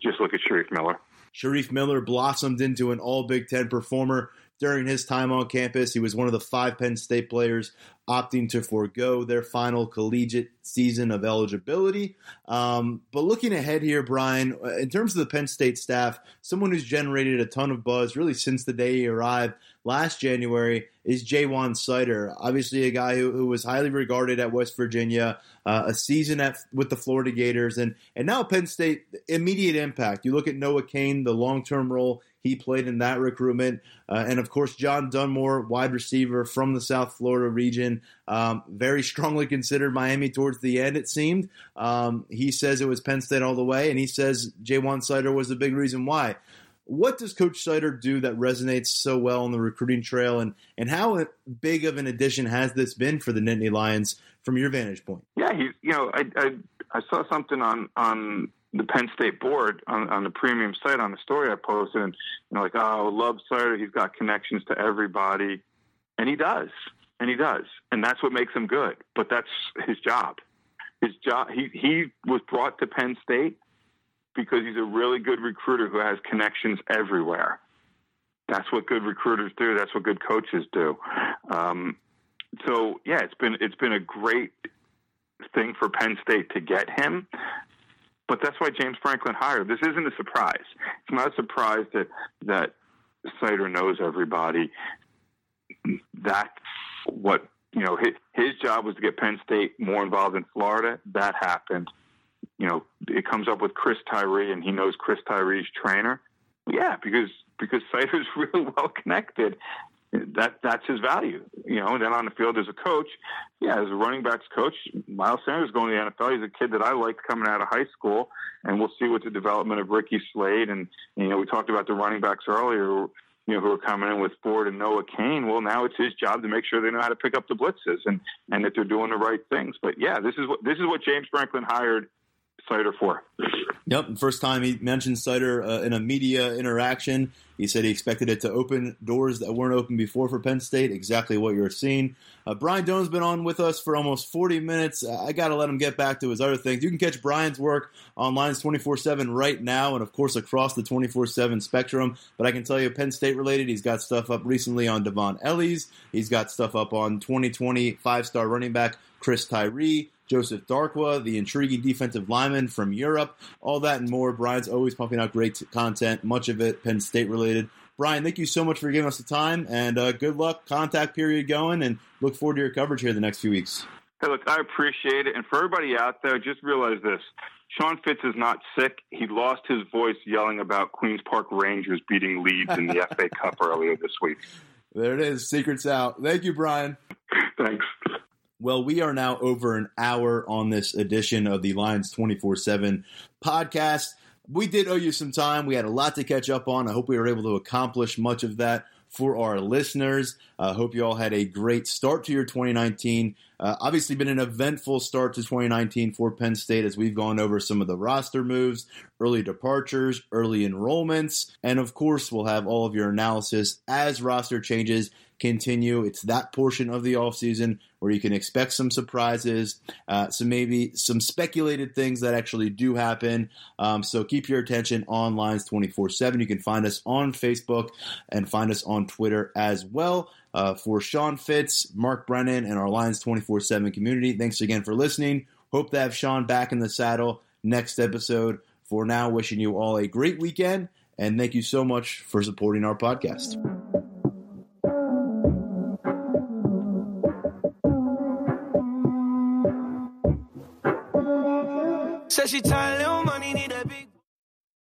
just look at Sharif Miller. Sharif Miller blossomed into an all-Big Ten performer. During his time on campus, he was one of the 5 Penn State players opting to forego their final collegiate season of eligibility. But looking ahead here, Brian, in terms of the Penn State staff, someone who's generated a ton of buzz really since the day he arrived last January is Juwan Sider, obviously a guy who was highly regarded at West Virginia, a season with the Florida Gators, and now Penn State, immediate impact. You look at Noah Kane, the long-term role he played in that recruitment. And, of course, John Dunmore, wide receiver from the South Florida region, very strongly considered Miami towards the end, it seemed. He says it was Penn State all the way, and he says Juwan Sider was the big reason why. What does Coach Sider do that resonates so well on the recruiting trail, and how big of an addition has this been for the Nittany Lions from your vantage point? Yeah, I saw something on the Penn State board on the premium site on the story I posted, and love Sider. He's got connections to everybody. And he does. And that's what makes him good. But that's his job. He was brought to Penn State because he's a really good recruiter who has connections everywhere. That's what good recruiters do. That's what good coaches do. So yeah, it's been a great thing for Penn State to get him. But that's why James Franklin hired. This isn't a surprise. It's not a surprise that Sider knows everybody. That's what, his job was to get Penn State more involved in Florida. That happened. It comes up with Chris Tyree, and he knows Chris Tyree's trainer. Yeah, because Sider's really well connected. That's his value, And then on the field as a coach, as a running backs coach, Miles Sanders going to the NFL. He's a kid that I liked coming out of high school, and we'll see what the development of Ricky Slade and we talked about the running backs earlier, who are coming in with Ford and Noah Kane. Well, now it's his job to make sure they know how to pick up the blitzes and that they're doing the right things. But yeah, this is what James Franklin hired Sider for. Yep, first time he mentioned Sider in a media interaction. He said he expected it to open doors that weren't open before for Penn State, exactly what you're seeing. Brian Doan's been on with us for almost 40 minutes. I got to let him get back to his other things. You can catch Brian's work on Lions 24-7 right now and, of course, across the 24-7 spectrum. But I can tell you, Penn State-related, he's got stuff up recently on Devon Ellis. He's got stuff up on 2020 five-star running back Chris Tyree. Joseph Darkwa, the intriguing defensive lineman from Europe, all that and more. Brian's always pumping out great content, much of it Penn State related. Brian, thank you so much for giving us the time, and good luck, contact period going, and look forward to your coverage here the next few weeks. Hey, look, I appreciate it. And for everybody out there, just realize this. Sean Fitz is not sick. He lost his voice yelling about Queens Park Rangers beating Leeds in the FA Cup earlier this week. There it is. Secret's out. Thank you, Brian. Thanks. Well, we are now over an hour on this edition of the Lions 24-7 podcast. We did owe you some time. We had a lot to catch up on. I hope we were able to accomplish much of that for our listeners. I hope you all had a great start to your 2019. Obviously been an eventful start to 2019 for Penn State as we've gone over some of the roster moves, early departures, early enrollments, and of course we'll have all of your analysis as roster changes continue. It's that portion of the offseason where you can expect some surprises, some maybe some speculated things that actually do happen. So keep your attention on Lions 24-7. You can find us on Facebook and find us on Twitter as well. For Sean Fitz, Mark Brennan, and our Lions 24-7 community, thanks again for listening. Hope to have Sean back in the saddle next episode. For now, wishing you all a great weekend, and thank you so much for supporting our podcast. Said she tired, little money, need